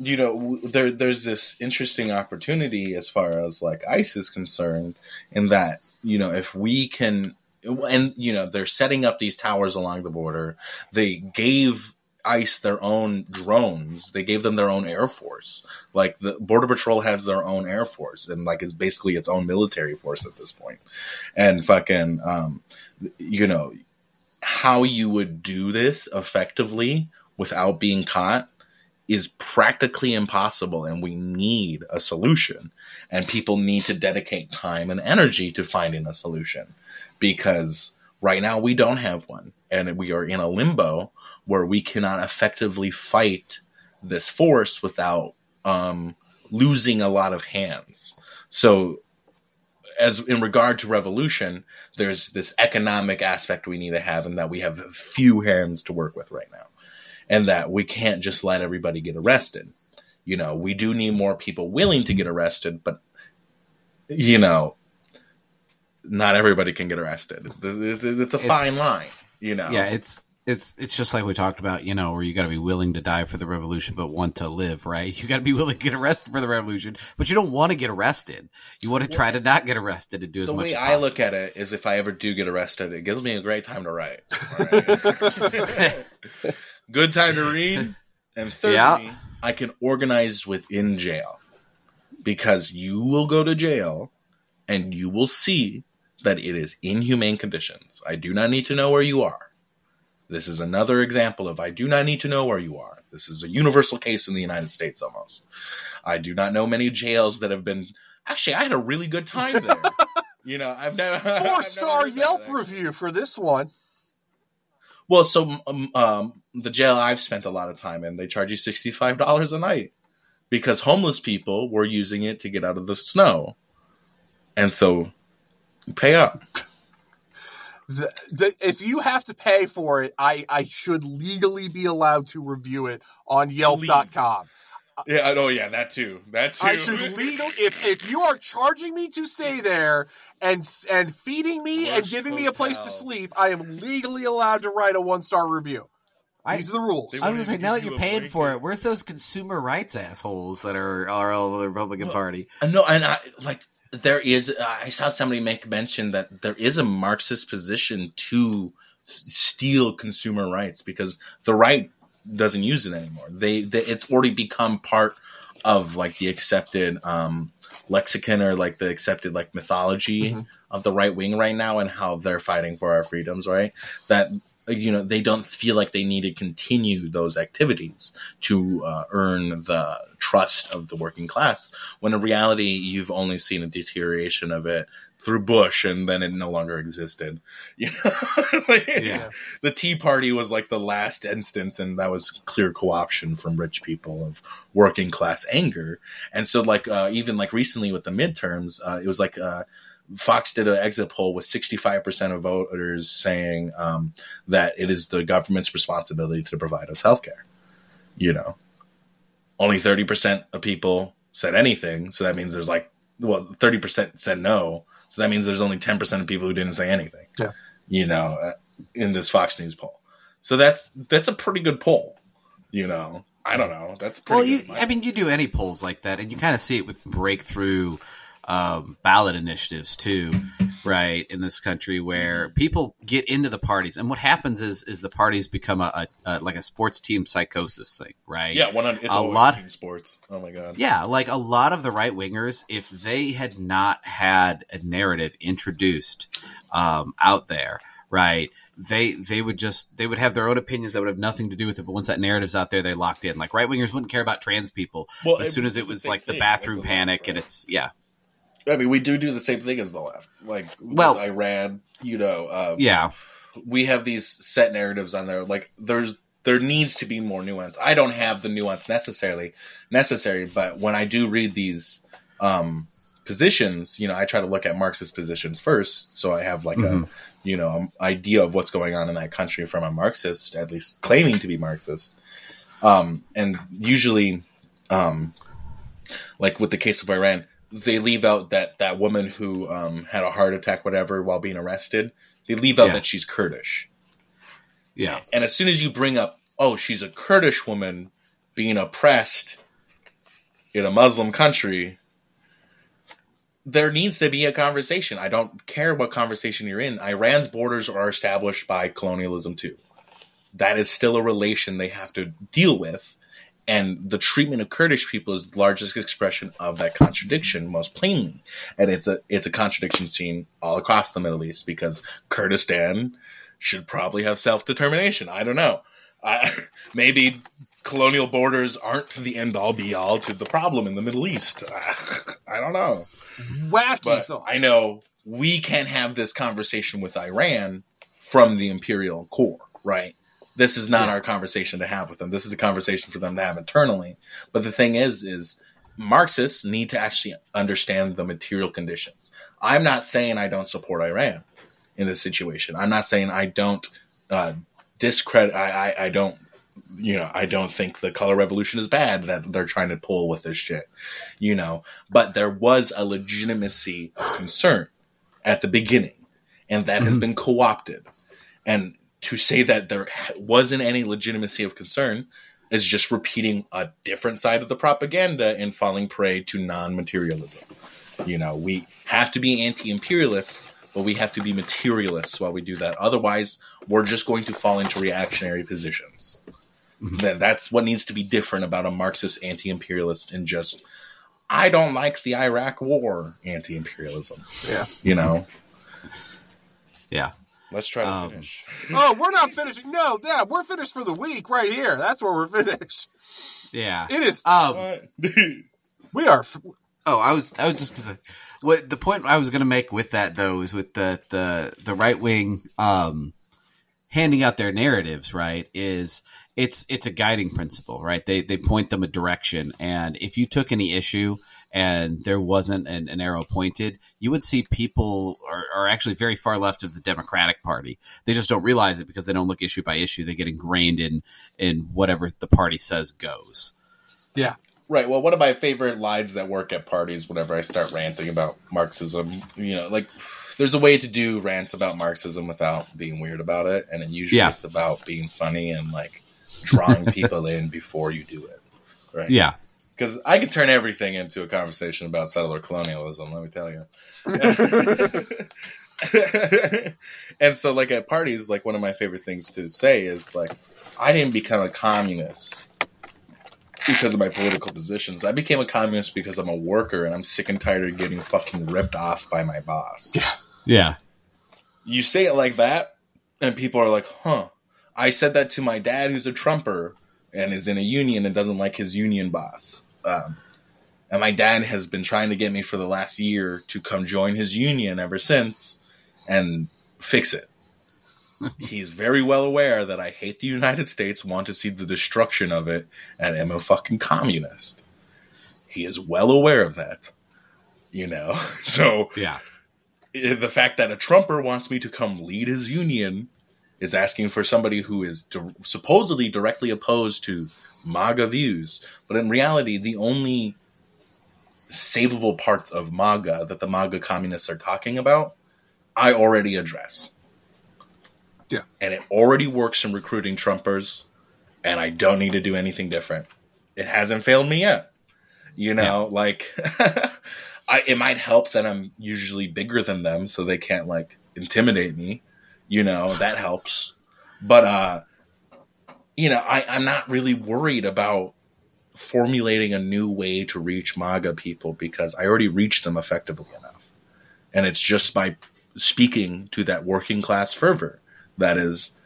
you know, there, there's this interesting opportunity as far as like ICE is concerned in that, you know, if we can, and, you know, they're setting up these towers along the border. They gave ICE their own drones. They gave them their own air force. Like the Border Patrol has their own air force and like it's basically its own military force at this point. And fucking, um, you know, how you would do this effectively without being caught is practically impossible, and we need a solution. And people need to dedicate time and energy to finding a solution because right now we don't have one, and we are in a limbo where we cannot effectively fight this force without um, losing a lot of hands. So as in regard to revolution, there's this economic aspect we need to have, and that we have few hands to work with right now. And that we can't just let everybody get arrested. You know, we do need more people willing to get arrested, but, you know, not everybody can get arrested. It's, it's a fine it's, line, you know. Yeah, it's it's it's just like we talked about, you know, where you got to be willing to die for the revolution but want to live, right? You got to be willing to get arrested for the revolution, but you don't want to get arrested. You want to try to not get arrested and do as much as possible. The way I look at it is if I ever do get arrested, it gives me a great time to write. All right? Good time to read. And thirdly, yeah. I can organize within jail because you will go to jail and you will see that it is inhumane conditions. I do not need to know where you are. This is another example of I do not need to know where you are. This is a universal case in the United States almost. I do not know many jails that have been – actually, I had a really good time there. You know, I've never – Four-star Yelp that, review for this one. Well, so um, um, the jail I've spent a lot of time in, they charge you sixty-five dollars a night because homeless people were using it to get out of the snow. And so pay up. The, the, if you have to pay for it, I, I should legally be allowed to review it on Yelp dot com. Yeah. Oh, yeah. That too. That too. I should legally. If if you are charging me to stay there and and feeding me Bush and giving hotel. me a place to sleep, I am legally allowed to write a one star review. These I, are the rules. I was like, now that you paid break. for it, where's those consumer rights assholes that are are all over the Republican well, Party? No, and I like there is. I saw somebody make mention that there is a Marxist position to steal consumer rights because the right doesn't use it anymore. They, they it's already become part of like the accepted um, lexicon or like the accepted like mythology mm-hmm. of the right wing right now and how they're fighting for our freedoms, right? That you know they don't feel like they need to continue those activities to uh, earn the trust of the working class. When in reality, you've only seen a deterioration of it through Bush, and then it no longer existed. You know? like, yeah. The Tea Party was like the last instance, and that was clear co-option from rich people of working class anger. And so like, uh, even like recently with the midterms, uh, it was like, uh, Fox did an exit poll with sixty-five percent of voters saying um, that it is the government's responsibility to provide us healthcare. You know, only thirty percent of people said anything. So that means there's like, well, thirty percent said no. So that means there's only ten percent of people who didn't say anything, yeah. you know, in this Fox News poll. So that's, that's a pretty good poll, you know, I don't know. That's pretty well, you, I mean, you do any polls like that and you kind of see it with breakthrough um, ballot initiatives too, right? In this country where people get into the parties and what happens is, is the parties become a, a, a like a sports team psychosis thing, right? Yeah. One hundred. It's a lot of sports. Oh my God. Yeah. Like a lot of the right wingers, if they had not had a narrative introduced um, out there, right. They they would just they would have their own opinions that would have nothing to do with it. But once that narrative's out there, they locked in. Like right wingers wouldn't care about trans people well, as soon as it was the like thing. The bathroom panic, right? And it's yeah. I mean, we do do the same thing as the left, like well, Iran. You know, uh, yeah, we have these set narratives on there. Like there's there needs to be more nuance. I don't have the nuance necessarily necessary, but when I do read these um, positions, you know, I try to look at Marxist positions first, so I have like mm-hmm. a. you know, idea of what's going on in that country from a Marxist, at least claiming to be Marxist. Um, and usually, um, like with the case of Iran, they leave out that, that woman who um, had a heart attack, whatever, while being arrested. They leave out yeah. that she's Kurdish. Yeah. And as soon as you bring up, oh, she's a Kurdish woman being oppressed in a Muslim country, there needs to be a conversation. I don't care what conversation you're in. Iran's borders are established by colonialism too. That is still a relation they have to deal with. And the treatment of Kurdish people is the largest expression of that contradiction most plainly. And it's a, it's a contradiction seen all across the Middle East because Kurdistan should probably have self-determination. I don't know. I, maybe colonial borders aren't the end all be all to the problem in the Middle East. I don't know. Wacky but thoughts. I know we can't have this conversation with Iran from the imperial core, right? This is not yeah. our conversation to have with them. This is a conversation for them to have internally. But the thing is, is Marxists need to actually understand the material conditions. I'm not saying I don't support Iran in this situation. I'm not saying I don't uh, discredit. I, I, I don't, you know, I don't think the color revolution is bad that they're trying to pull with this shit, you know, but there was a legitimacy of concern at the beginning and that mm-hmm. has been co-opted. And to say that there wasn't any legitimacy of concern is just repeating a different side of the propaganda and falling prey to non-materialism. You know, we have to be anti-imperialists, but we have to be materialists while we do that. Otherwise, we're just going to fall into reactionary positions. Mm-hmm. That's what needs to be different about a Marxist anti-imperialist and just, I don't like the Iraq war anti-imperialism. Yeah. You know? Yeah. Let's try to um, finish. Oh, we're not finishing. No, yeah, we're finished for the week right here. That's where we're finished. Yeah. It is. Um, we are. F- oh, I was, I was just going to say, what the point I was going to make with that though, is with the, the, the right wing um, handing out their narratives, right. Is, It's it's a guiding principle, right? They they point them a direction, and if you took any issue and there wasn't an, an arrow pointed, you would see people are, are actually very far left of the Democratic Party. They just don't realize it because they don't look issue by issue. They get ingrained in in whatever the party says goes. Yeah, right. Well, one of my favorite lines that work at parties whenever I start ranting about Marxism, you know, like there's a way to do rants about Marxism without being weird about it, and it usually yeah. it's about being funny and like. drawing people in before you do it, right? Yeah, because I could turn everything into a conversation about settler colonialism. Let me tell you. And so, like at parties, like one of my favorite things to say is like, I didn't become a communist because of my political positions. I became a communist because I'm a worker and I'm sick and tired of getting fucking ripped off by my boss. Yeah, yeah. You say it like that, and people are like, "Huh." I said that to my dad, who's a Trumper and is in a union and doesn't like his union boss. Um, and my dad has been trying to get me for the last year to come join his union ever since and fix it. He's very well aware that I hate the United States, want to see the destruction of it, and am a fucking communist. He is well aware of that, you know? So yeah. the fact that a Trumper wants me to come lead his union is asking for somebody who is di- supposedly directly opposed to MAGA views. But in reality, the only savable parts of MAGA that the MAGA communists are talking about, I already address. Yeah. And it already works in recruiting Trumpers, and I don't need to do anything different. It hasn't failed me yet. You know, yeah. like, I, it might help that I'm usually bigger than them, so they can't, like, intimidate me. You know, that helps. But, uh, you know, I, I'm not really worried about formulating a new way to reach MAGA people because I already reached them effectively enough. And it's just by speaking to that working class fervor that is,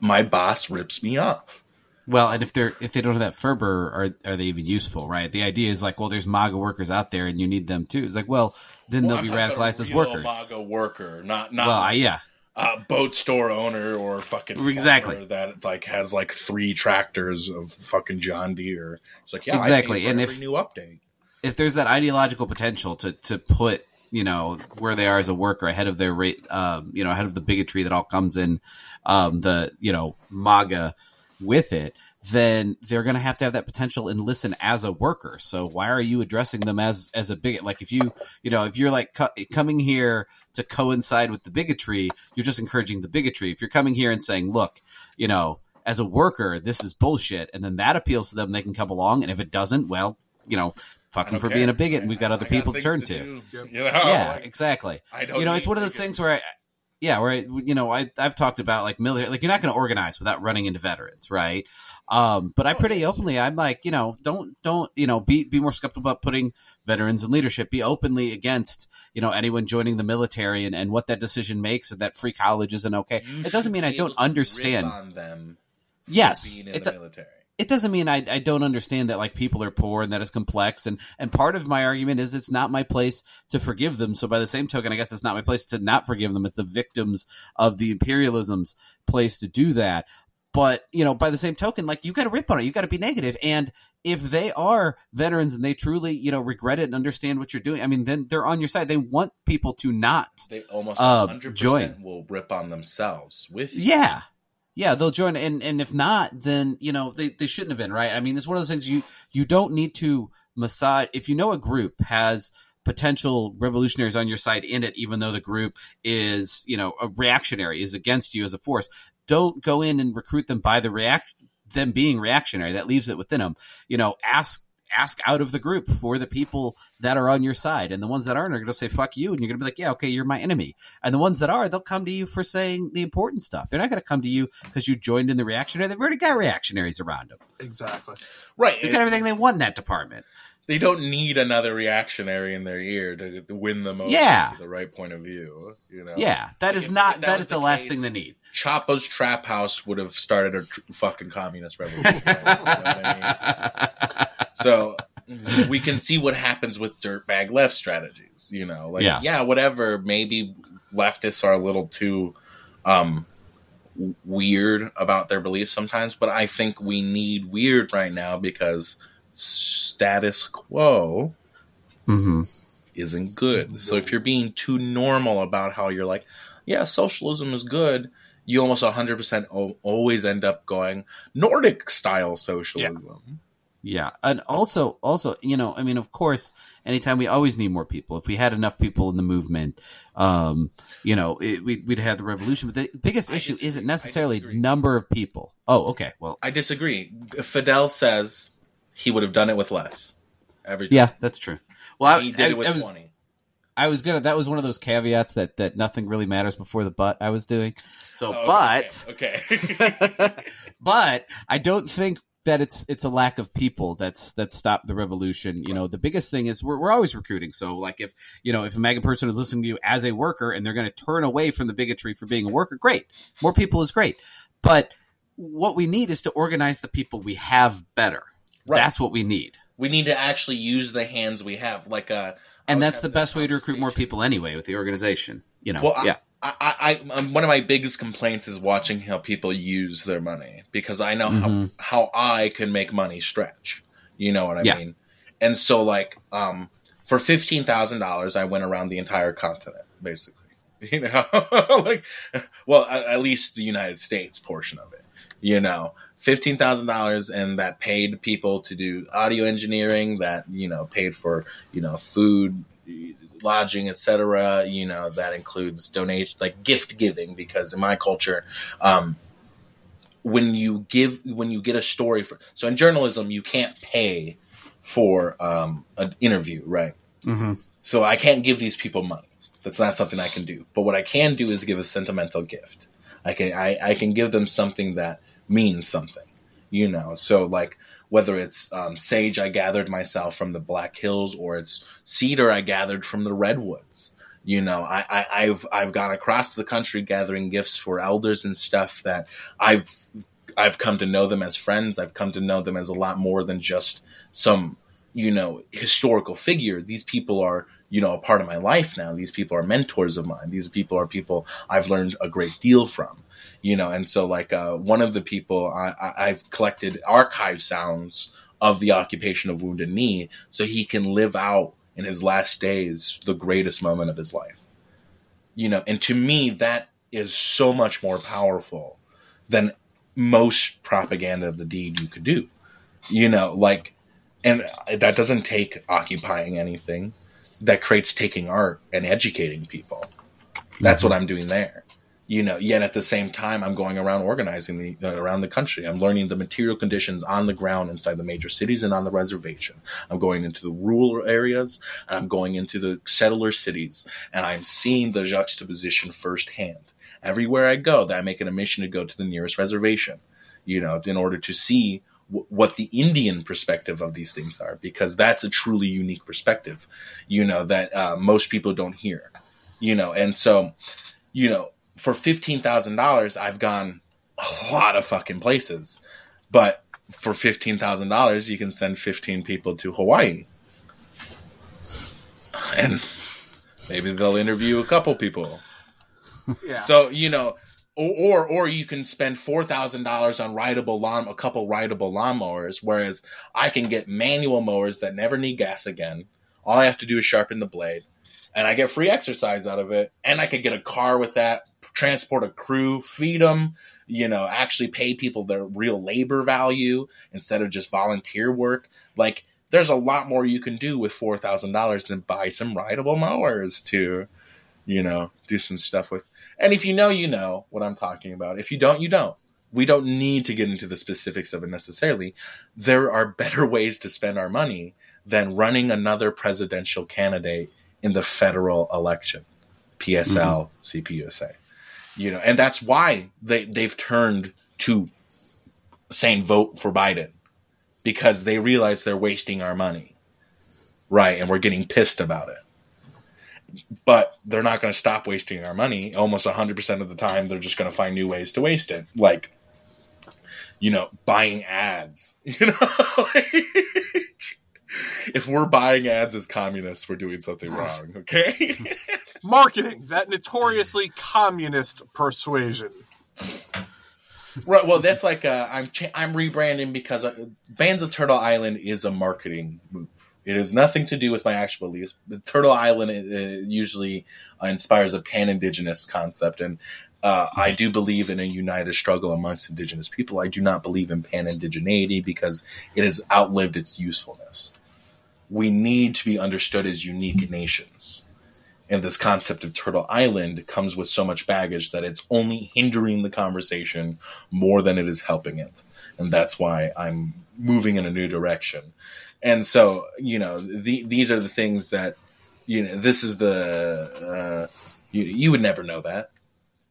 my boss rips me off. Well, and if they're if they don't have that fervor, are are they even useful, right? The idea is like, well, there's MAGA workers out there, and you need them too. It's like, well, then well, they'll I'm be radicalized as workers. MAGA worker, not not well, like, yeah, uh, boat store owner or fucking exactly that like has like three tractors of fucking John Deere. It's like yeah, exactly. I pay for and every if new update, if there's that ideological potential to to put you know where they are as a worker ahead of their rate, um, you know, ahead of the bigotry that all comes in, um, the you know MAGA. With it, then they're going to have to have that potential and listen as a worker. So why are you addressing them as as a bigot? Like if you, you know, if you're like co- coming here to coincide with the bigotry, you're just encouraging the bigotry. If you're coming here and saying, look, you know, as a worker, this is bullshit. And then that appeals to them. They can come along. And if it doesn't, well, you know, fuck them for being a bigot. And we've got other people to turn to. You know, yeah, like, exactly. I don't you know, it's one of those things where I, Yeah, where, you know, I, I've talked about like military, like you're not going to organize without running into veterans. Right. Um, but I pretty openly, I'm like, you know, don't don't, you know, be be more skeptical about putting veterans in leadership, be openly against, you know, anyone joining the military and, and what that decision makes and that free college isn't OK. You it doesn't mean I don't understand on them. Yes, being in the military. It doesn't mean I, I don't understand that like people are poor and that is complex. And, and part of my argument is it's not my place to forgive them. So by the same token, I guess it's not my place to not forgive them. It's the victims of the imperialism's place to do that. But, you know, by the same token, like you got to rip on it. You got to be negative. And if they are veterans and they truly, you know, regret it and understand what you're doing, I mean, then they're on your side. They want people to not. They almost uh, one hundred percent join. Will rip on themselves with you. Yeah. Yeah, they'll join. And, and if not, then, you know, they, they shouldn't have been, right? I mean, it's one of those things you, you don't need to massage. If you know a group has potential revolutionaries on your side in it, even though the group is, you know, a reactionary, is against you as a force, don't go in and recruit them by the react them being reactionary. That leaves it within them. You know, ask ask out of the group for the people that are on your side. And the ones that aren't are going to say, fuck you. And you're going to be like, yeah, okay, you're my enemy. And the ones that are, they'll come to you for saying the important stuff. They're not going to come to you because you joined in the reactionary. They've already got reactionaries around them. Exactly. Right. They've got everything they want in that department. They don't need another reactionary in their ear to, to win them over yeah. to the right point of view. You know? Yeah. That like is not, that, that is the, the last thing they need. Chapo's Trap House would have started a tr- fucking communist revolution. Right? You know what I mean? So we can see what happens with dirtbag left strategies, you know, like, yeah, yeah whatever. Maybe leftists are a little too um, weird about their beliefs sometimes, but I think we need weird right now because status quo mm-hmm. isn't good. So if you're being too normal about how you're like, yeah, socialism is good. You almost one hundred percent o- always end up going Nordic style socialism. Yeah. Yeah. And also, also, you know, I mean, of course, anytime we always need more people. If we had enough people in the movement, um, you know, it, we'd, we'd have the revolution. But the biggest I issue disagree. isn't necessarily number of people. Oh, okay. Well, I disagree. Fidel says he would have done it with less. Every time. Yeah, that's true. Well, he I, did I, it with I was, twenty. I was going to, that was one of those caveats that, that nothing really matters before the but I was doing. So, oh, but, okay. okay. but I don't think. That it's it's a lack of people that's that stopped the revolution. You know, the biggest thing is we're we're always recruiting. So like if you know if a MAGA person is listening to you as a worker and they're going to turn away from the bigotry for being a worker, great. More people is great, but what we need is to organize the people we have better. Right. That's what we need. We need to actually use the hands we have. Like a, and that's the best way to recruit more people anyway with the organization. You know, well, yeah. I, I, I, one of my biggest complaints is watching how people use their money because I know mm-hmm. how, how I can make money stretch. You know what I yeah. mean? And so like um, for fifteen thousand dollars, I went around the entire continent. basically. You know, like, well, at least the United States portion of it. You know, fifteen thousand dollars, and that paid people to do audio engineering, that, you know, paid for, you know, food, lodging, et cetera. You know, that includes donation, like gift giving, because in my culture, um, when you give, when you get a story for, so in journalism, you can't pay for um, an interview, right? Mm-hmm. So I can't give these people money. That's not something I can do. But what I can do is give a sentimental gift. I can, I, I can give them something that means something, you know? So like, whether it's um, sage I gathered myself from the Black Hills, or it's cedar I gathered from the redwoods, you know, I, I, I've, I've gone across the country gathering gifts for elders and stuff that I've, I've come to know them as friends. I've come to know them as a lot more than just some, you know, historical figure. These people are, you know, a part of my life now. These people are mentors of mine. These people are people I've learned a great deal from, you know? And so like, uh, one of the people I, I, I've collected archive sounds of the occupation of Wounded Knee, so he can live out in his last days the greatest moment of his life, you know? And to me, that is so much more powerful than most propaganda of the deed you could do, you know, like, and that doesn't take occupying anything. That creates taking art and educating people. That's what I'm doing there. You know, yet at the same time, I'm going around organizing the, uh, around the country. I'm learning the material conditions on the ground inside the major cities and on the reservation. I'm going into the rural areas, and I'm going into the settler cities, and I'm seeing the juxtaposition firsthand. Everywhere I go, that I make it a mission to go to the nearest reservation, you know, in order to see what the Indian perspective of these things are, because that's a truly unique perspective, you know, that uh, most people don't hear, you know. And so, you know, for fifteen thousand dollars, I've gone a lot of fucking places, but for fifteen thousand dollars, you can send fifteen people to Hawaii, and maybe they'll interview a couple people. Yeah. So, you know, Or, or or you can spend four thousand dollars on rideable lawn, a couple rideable lawnmowers, whereas I can get manual mowers that never need gas again. All I have to do is sharpen the blade, and I get free exercise out of it. And I could get a car with that, transport a crew, feed them, you know, actually pay people their real labor value instead of just volunteer work. Like, there's a lot more you can do with four thousand dollars than buy some rideable mowers to, you know, do some stuff with. And if you know, you know what I'm talking about. If you don't, you don't. We don't need to get into the specifics of it necessarily. There are better ways to spend our money than running another presidential candidate in the federal election. P S L, mm-hmm. C P U S A. You know, and that's why they, they've turned to saying vote for Biden, because they realize they're wasting our money. Right. And we're getting pissed about it. But they're not going to stop wasting our money. Almost one hundred percent of the time, they're just going to find new ways to waste it. Like, you know, buying ads. You know, if we're buying ads as communists, we're doing something wrong, okay? Marketing, that notoriously communist persuasion. Right. Well, that's like, uh, I'm cha- I'm rebranding, because Bands of Turtle Island is a marketing movie. It has nothing to do with my actual beliefs. Turtle Island uh, usually uh, inspires a pan-Indigenous concept, and uh, I do believe in a united struggle amongst Indigenous people. I do not believe in pan-Indigeneity, because it has outlived its usefulness. We need to be understood as unique nations. And this concept of Turtle Island comes with so much baggage that it's only hindering the conversation more than it is helping it. And that's why I'm moving in a new direction. And so, you know, the, these are the things that, you know, this is the, uh, you, you would never know that.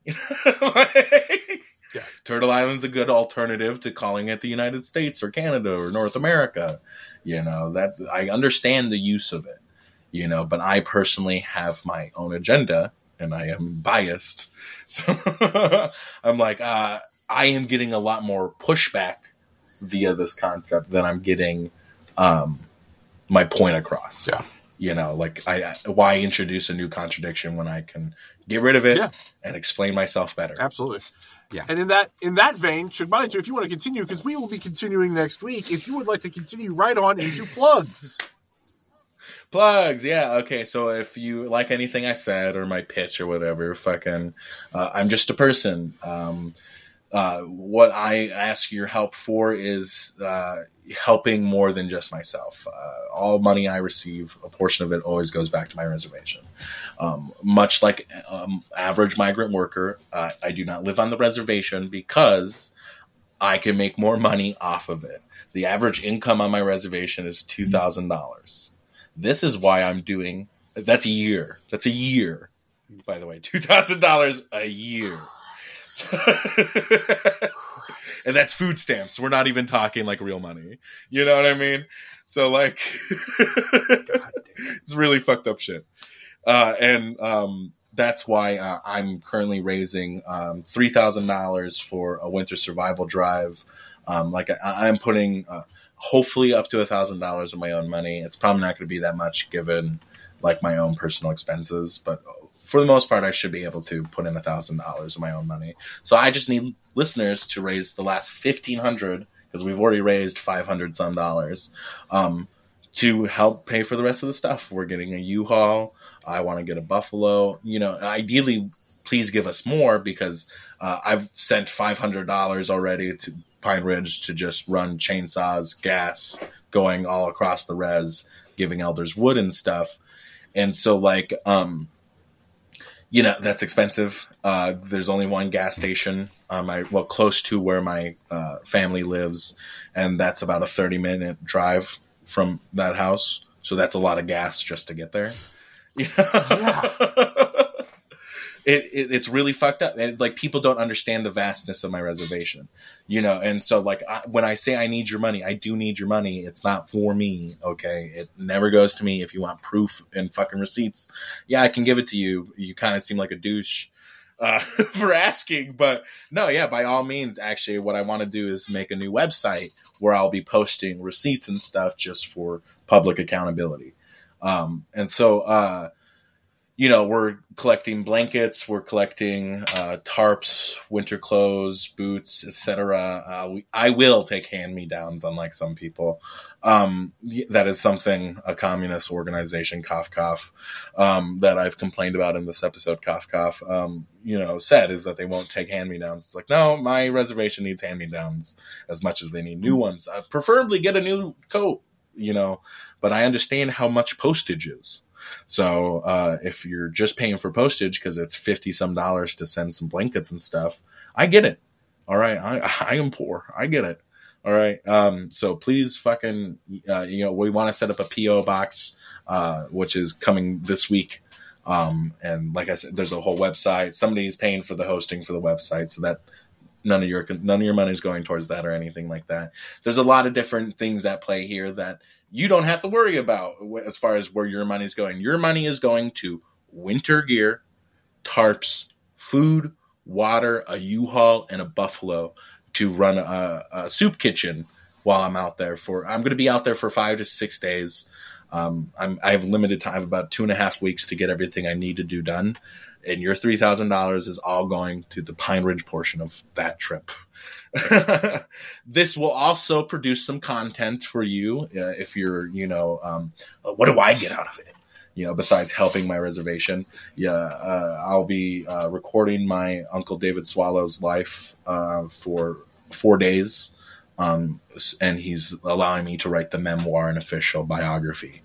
Like, yeah. Turtle Island's a good alternative to calling it the United States or Canada or North America. You know, that I understand the use of it, you know, but I personally have my own agenda, and I am biased. So I'm like, uh, I am getting a lot more pushback via this concept than I'm getting um my point across. Yeah. You know, like, I, I why introduce a new contradiction when I can get rid of it yeah. and explain myself better. Absolutely. Yeah. And in that in that vein, Šuŋgmánitu, if you want to continue, because we will be continuing next week, if you would like to continue right on into plugs. Plugs, yeah, okay, so if you like anything I said or my pitch or whatever, fucking, uh, I'm just a person. Um, uh, what I ask your help for is uh, helping more than just myself. Uh, all money I receive, a portion of it always goes back to my reservation. Um, much like um, average migrant worker, uh, I do not live on the reservation because I can make more money off of it. The average income on my reservation is two thousand dollars. This is why I'm doing – that's a year. That's a year, by the way. two thousand dollars a year. And that's food stamps. We're not even talking like real money. You know what I mean? So like it's really fucked up shit. Uh, and um, that's why uh, I'm currently raising um, three thousand dollars for a winter survival drive. Um, like I, I'm putting uh, hopefully up to a thousand dollars of my own money. It's probably not going to be that much given like my own personal expenses, but for the most part, I should be able to put in a thousand dollars of my own money. So I just need listeners to raise the last fifteen hundred, because we've already raised five hundred some dollars, um, to help pay for the rest of the stuff. We're getting a U-Haul. I want to get a Buffalo, you know, ideally, please give us more because uh, I've sent five hundred dollars already to Pine Ridge to just run chainsaws, gas, going all across the res, giving elders wood and stuff. And so like, um, you know, that's expensive. Uh, there's only one gas station on my, well, close to where my uh, family lives. And that's about a thirty minute drive from that house. So that's a lot of gas just to get there. You know? Yeah. It, it it's really fucked up. It's like people don't understand the vastness of my reservation, you know? And so like I, when I say I need your money, I do need your money. It's not for me. Okay. It never goes to me. If you want proof and fucking receipts, yeah, I can give it to you. You kind of seem like a douche uh, for asking, but no, yeah, by all means, actually what I want to do is make a new website where I'll be posting receipts and stuff just for public accountability. Um, and so, uh, you know, we're collecting blankets, we're collecting uh, tarps, winter clothes, boots, et cetera. Uh, we, I will take hand-me-downs, unlike some people. Um, that is something a communist organization, cough, cough, um, that I've complained about in this episode, cough, cough, um, you know, said is that they won't take hand-me-downs. It's like, no, my reservation needs hand-me-downs as much as they need new ones. I preferably get a new coat, you know, but I understand how much postage is. So uh, if you're just paying for postage because it's fifty some dollars to send some blankets and stuff, I get it. All right. I, I am poor. I get it. All right. Um, so please fucking, uh, you know, we want to set up a P O box, uh, which is coming this week. Um, and like I said, there's a whole website. Somebody's paying for the hosting for the website so that none of your, none of your money is going towards that or anything like that. There's a lot of different things at play here that you don't have to worry about as far as where your money is going. Your money is going to winter gear, tarps, food, water, a U-Haul, and a Buffalo to run a, a soup kitchen while I'm out there for, I'm going to be out there for five to six days. Um, I'm, I have limited time, about two and a half weeks to get everything I need to do done. And your three thousand dollars is all going to the Pine Ridge portion of that trip. This will also produce some content for you uh, if you're, you know, um, what do I get out of it? You know, besides helping my reservation, yeah, uh, I'll be uh, recording my Uncle David Swallow's life uh, for four days. Um, and he's allowing me to write the memoir and official biography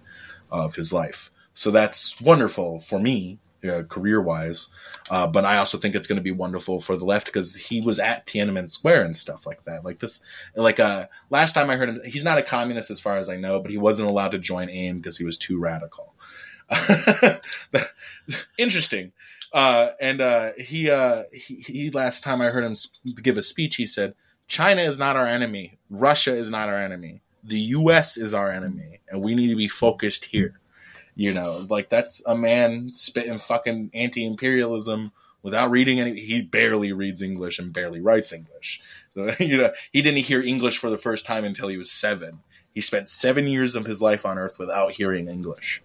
of his life. So that's wonderful for me. Uh, career-wise, uh, but I also think it's going to be wonderful for the left because he was at Tiananmen Square and stuff like that. Like this, like uh, last time I heard him, he's not a communist as far as I know, but he wasn't allowed to join AIM because he was too radical. Interesting. Uh, and uh, he, uh, he, he, last time I heard him give a speech, he said, "China is not our enemy. Russia is not our enemy. The U S is our enemy, and we need to be focused here." You know, like that's a man spitting fucking anti-imperialism without reading any. He barely reads English and barely writes English. You know, he didn't hear English for the first time until he was seven. He spent seven years of his life on Earth without hearing English.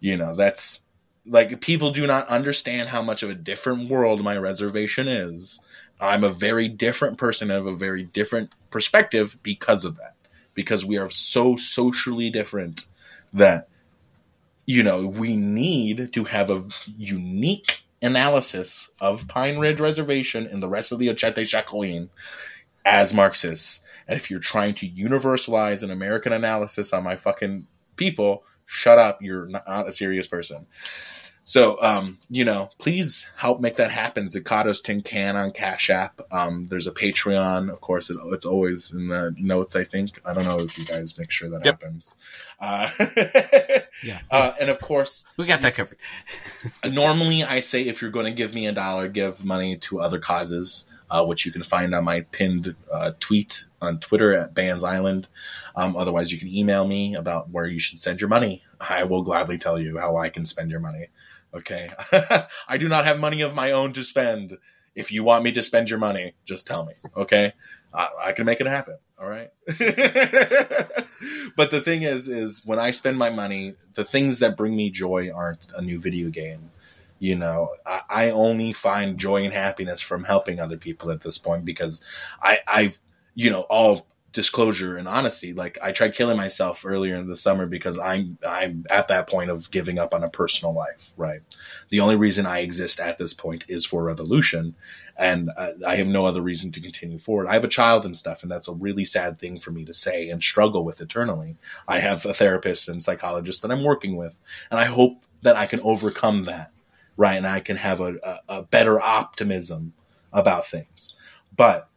You know, that's like people do not understand how much of a different world my reservation is. I'm a very different person. I have a very different perspective because of that, because we are so socially different that you know, we need to have a unique analysis of Pine Ridge Reservation and the rest of the Ochete Jacqueline as Marxists. And if you're trying to universalize an American analysis on my fucking people, shut up. You're not a serious person. So, um, you know, please help make that happen. Zicato's Tin Can on Cash App. Um, there's a Patreon, of course. It's always in the notes, I think. I don't know if you guys make sure that yep. happens. Uh, yeah. Uh, and, of course... We got that covered. Normally, I say if you're going to give me a dollar, give money to other causes, uh, which you can find on my pinned uh, tweet on Twitter at Bands Island. Um, otherwise, you can email me about where you should send your money. I will gladly tell you how I can spend your money. Okay, I do not have money of my own to spend. If you want me to spend your money, just tell me, okay? I, I can make it happen, all right? But the thing is, is when I spend my money, the things that bring me joy aren't a new video game. You know, I, I only find joy and happiness from helping other people at this point because I, I've, you know, all... disclosure and honesty. Like I tried killing myself earlier in the summer because I'm, I'm at that point of giving up on a personal life, right? The only reason I exist at this point is for revolution. And uh, I have no other reason to continue forward. I have a child and stuff, and that's a really sad thing for me to say and struggle with eternally. I have a therapist and psychologist that I'm working with, and I hope that I can overcome that, right? And I can have a, a, a better optimism about things. But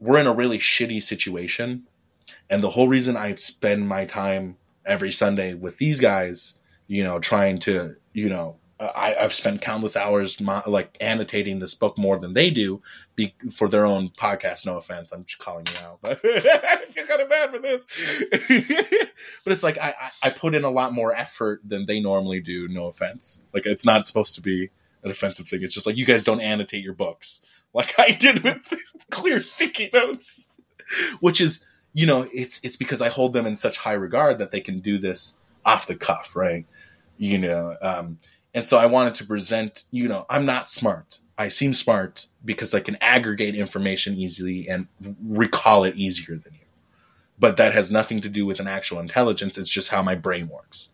we're in a really shitty situation. And the whole reason I spend my time every Sunday with these guys, you know, trying to, you know, I, I've spent countless hours mo- like annotating this book more than they do be- for their own podcast. No offense. I'm just calling you out, but I feel kind of bad for this, but it's like, I, I put in a lot more effort than they normally do. No offense. Like it's not supposed to be an offensive thing. It's just like, you guys don't annotate your books like I did with clear sticky notes, which is, you know, it's it's because I hold them in such high regard that they can do this off the cuff, right? You know, um, and so I wanted to present, you know, I'm not smart. I seem smart because I can aggregate information easily and recall it easier than you. But that has nothing to do with an actual intelligence. It's just how my brain works,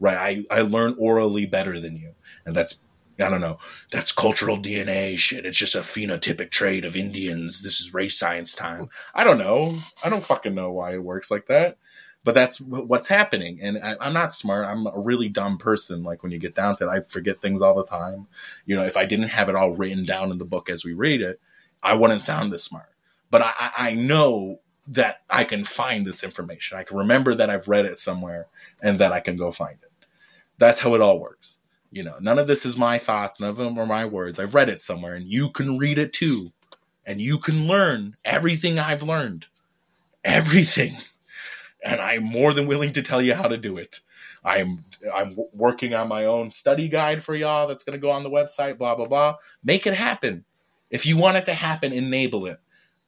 right? I, I learn orally better than you, and that's I don't know. That's cultural D N A shit. It's just a phenotypic trait of Indians. This is race science time. I don't know. I don't fucking know why it works like that. But that's what's happening. And I, I'm not smart. I'm a really dumb person. Like when you get down to it, I forget things all the time. You know, if I didn't have it all written down in the book as we read it, I wouldn't sound this smart. But I, I know that I can find this information. I can remember that I've read it somewhere and that I can go find it. That's how it all works. You know, none of this is my thoughts. None of them are my words. I've read it somewhere, and you can read it too. And you can learn everything I've learned. Everything. And I'm more than willing to tell you how to do it. I'm I'm working on my own study guide for y'all that's going to go on the website, blah, blah, blah. Make it happen. If you want it to happen, enable it.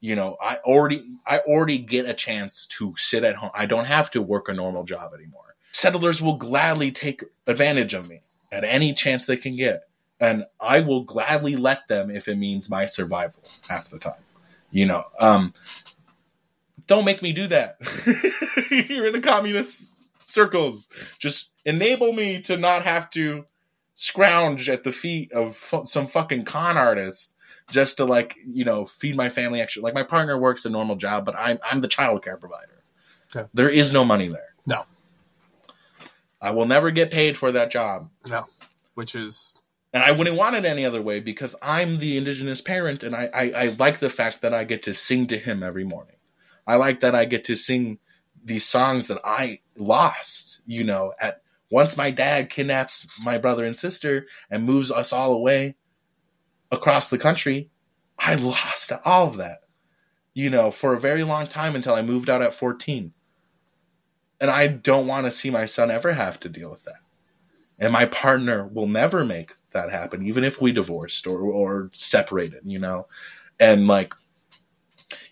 You know, I already I already get a chance to sit at home. I don't have to work a normal job anymore. Settlers will gladly take advantage of me at any chance they can get. And I will gladly let them if it means my survival half the time. You know, um, don't make me do that. You're in the communist circles. Just enable me to not have to scrounge at the feet of fu- some fucking con artist just to, like, you know, feed my family extra. Like, my partner works a normal job, but I'm, I'm the child care provider. Yeah. There is no money there. No. I will never get paid for that job. No, which is... And I wouldn't want it any other way because I'm the indigenous parent, and I, I, I like the fact that I get to sing to him every morning. I like that I get to sing these songs that I lost, you know. At once my dad kidnaps my brother and sister and moves us all away across the country, I lost all of that, you know, for a very long time until I moved out at fourteen. And I don't want to see my son ever have to deal with that. And my partner will never make that happen, even if we divorced or, or separated, you know? And, like,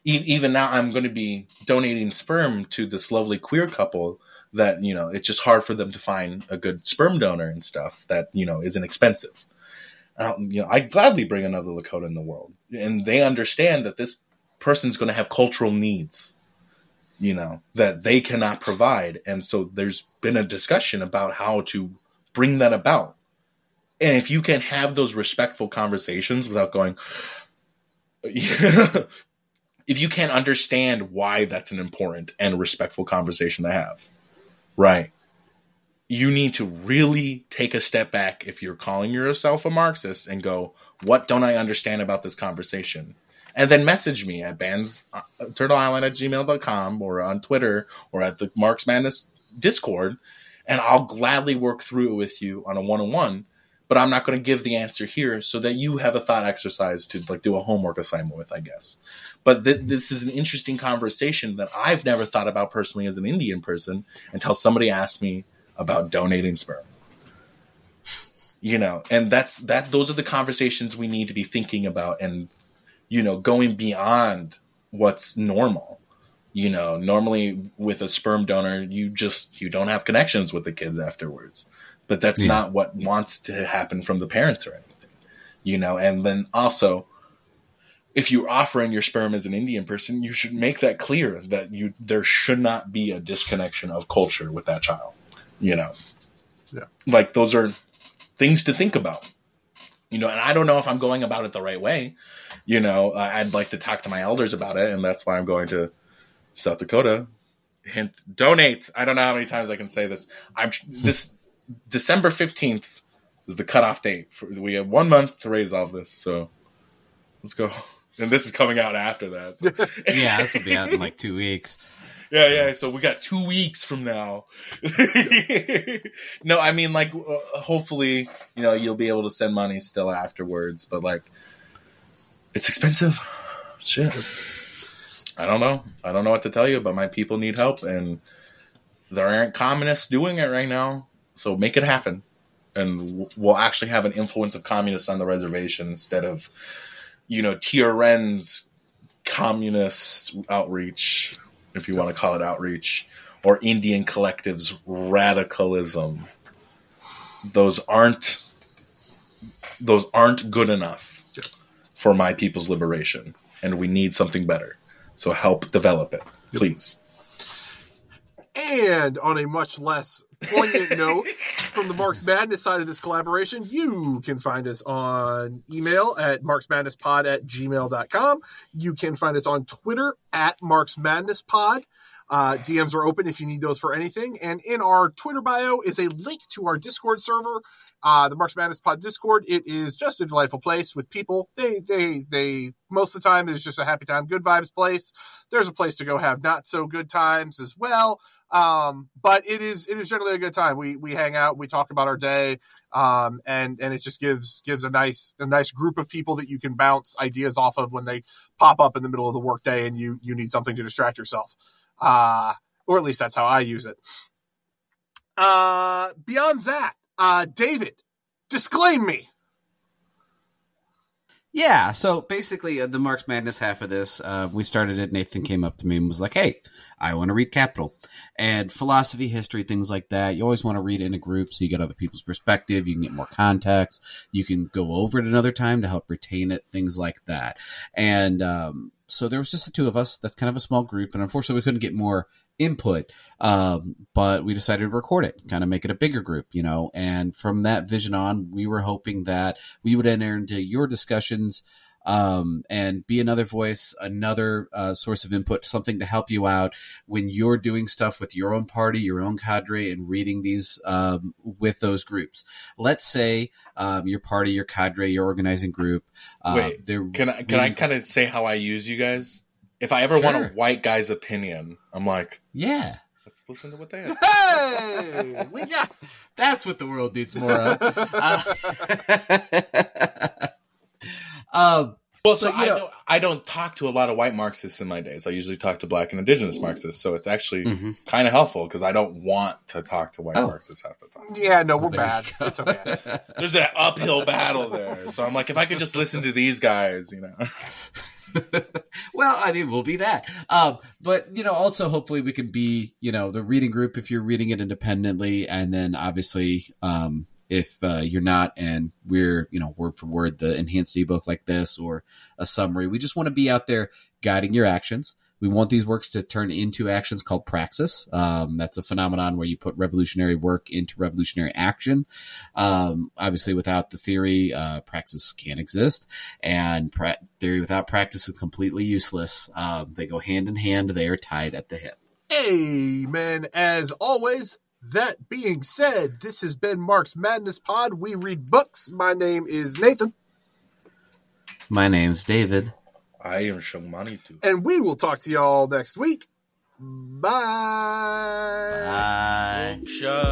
e- even now I'm going to be donating sperm to this lovely queer couple that, you know, it's just hard for them to find a good sperm donor and stuff that, you know, isn't expensive. Um, you know, I'd gladly bring another Lakota in the world. And they understand that this person's going to have cultural needs, you know, that they cannot provide. And so there's been a discussion about how to bring that about. And if you can have those respectful conversations without going, if you can understand why that's an important and respectful conversation to have, right? You need to really take a step back if you're calling yourself a Marxist and go, what don't I understand about this conversation? And then message me at bands turtle island at gmail dot com or on Twitter or at the Marx Madness Discord, and I'll gladly work through it with you on a one-on-one, but I'm not going to give the answer here so that you have a thought exercise to like do a homework assignment with, I guess. But th- this is an interesting conversation that I've never thought about personally as an Indian person until somebody asked me about donating sperm. You know, and that's that. Those are the conversations we need to be thinking about, and you know, going beyond what's normal. You know, normally with a sperm donor, you just, you don't have connections with the kids afterwards, but that's yeah. not what wants to happen from the parents or anything, you know? And then also if you're offering your sperm as an Indian person, you should make that clear that you, there should not be a disconnection of culture with that child, you know? Yeah. Like those are things to think about, you know, and I don't know if I'm going about it the right way. You know, uh, I'd like to talk to my elders about it, and that's why I'm going to South Dakota. Hint, donate. I don't know how many times I can say this. I'm this December fifteenth is the cutoff date. For, we have one month to raise all of this, so let's go. And this is coming out after that. So. Yeah, this will be out in like two weeks. Yeah, so. yeah. So we got two weeks from now. No, I mean, like, hopefully, you know, you'll be able to send money still afterwards, but like. It's expensive. Shit. I don't know. I don't know what to tell you, but my people need help, and there aren't communists doing it right now. So make it happen. And we'll actually have an influence of communists on the reservation instead of, you know, T R N's communist outreach, if you want to call it outreach, or Indian collectives radicalism. Those aren't, those aren't good enough for my people's liberation, and we need something better. So help develop it, please. And on a much less poignant note, from the Marx Madness side of this collaboration, you can find us on email at marx madness pod at gmail dot com. You can find us on Twitter at marx madness pod. Uh, D Ms are open if you need those for anything. And in our Twitter bio is a link to our Discord server, uh, the Marx Madness Pod Discord. It is just a delightful place with people. They, they, they, most of the time it's just a happy time, good vibes place. There's a place to go have not so good times as well. Um, but it is, it is generally a good time. We, we hang out, we talk about our day. Um, and, and it just gives, gives a nice, a nice group of people that you can bounce ideas off of when they pop up in the middle of the workday and you, you need something to distract yourself. Uh, or at least that's how I use it. Uh, beyond that, uh, David, disclaim me. Yeah, so basically uh, the Marx Madness half of this, uh, we started it, Nathan came up to me and was like, hey, I want to read Capital. And philosophy, history, things like that, you always want to read in a group so you get other people's perspective, you can get more context, you can go over it another time to help retain it, things like that. And um, so there was just the two of us. That's kind of a small group, and unfortunately we couldn't get more input, um, but we decided to record it, kind of make it a bigger group, you know. And from that vision on, we were hoping that we would enter into your discussions Um, and be another voice, another uh, source of input, something to help you out when you're doing stuff with your own party, your own cadre, and reading these um, with those groups. Let's say um, your party, your cadre, your organizing group. Uh, Wait, can I, can reading- I kind of say how I use you guys? If I ever sure. want a white guy's opinion, I'm like, yeah. Let's listen to what they have. Hey, we got. That's what the world needs more of. Uh- Um, well, so, so I, know, don't, I don't talk to a lot of white Marxists in my days. I usually talk to black and indigenous Marxists. So it's actually mm-hmm. kind of helpful because I don't want to talk to white oh. Marxists half the time. Yeah, no, we're bad. It's okay. There's an uphill battle there. So I'm like, if I could just listen to these guys, you know. Well, I mean, we'll be that. Um, but, you know, also hopefully we can be, you know, the reading group if you're reading it independently. And then obviously, um, if uh, you're not, and we're, you know, word for word, the enhanced ebook like this or a summary, we just want to be out there guiding your actions, We want these works to turn into actions called praxis. Um, that's a phenomenon where you put revolutionary work into revolutionary action. Um, obviously, without the theory, uh, praxis can't exist. And pra- theory without practice is completely useless. Um, they go hand in hand. They are tied at the hip. Amen. As always, that being said, this has been Marx Madness Pod. We read books. My name is Nathan. My name's David. I am Šuŋgmánitu. And we will talk to y'all next week. Bye. Bye.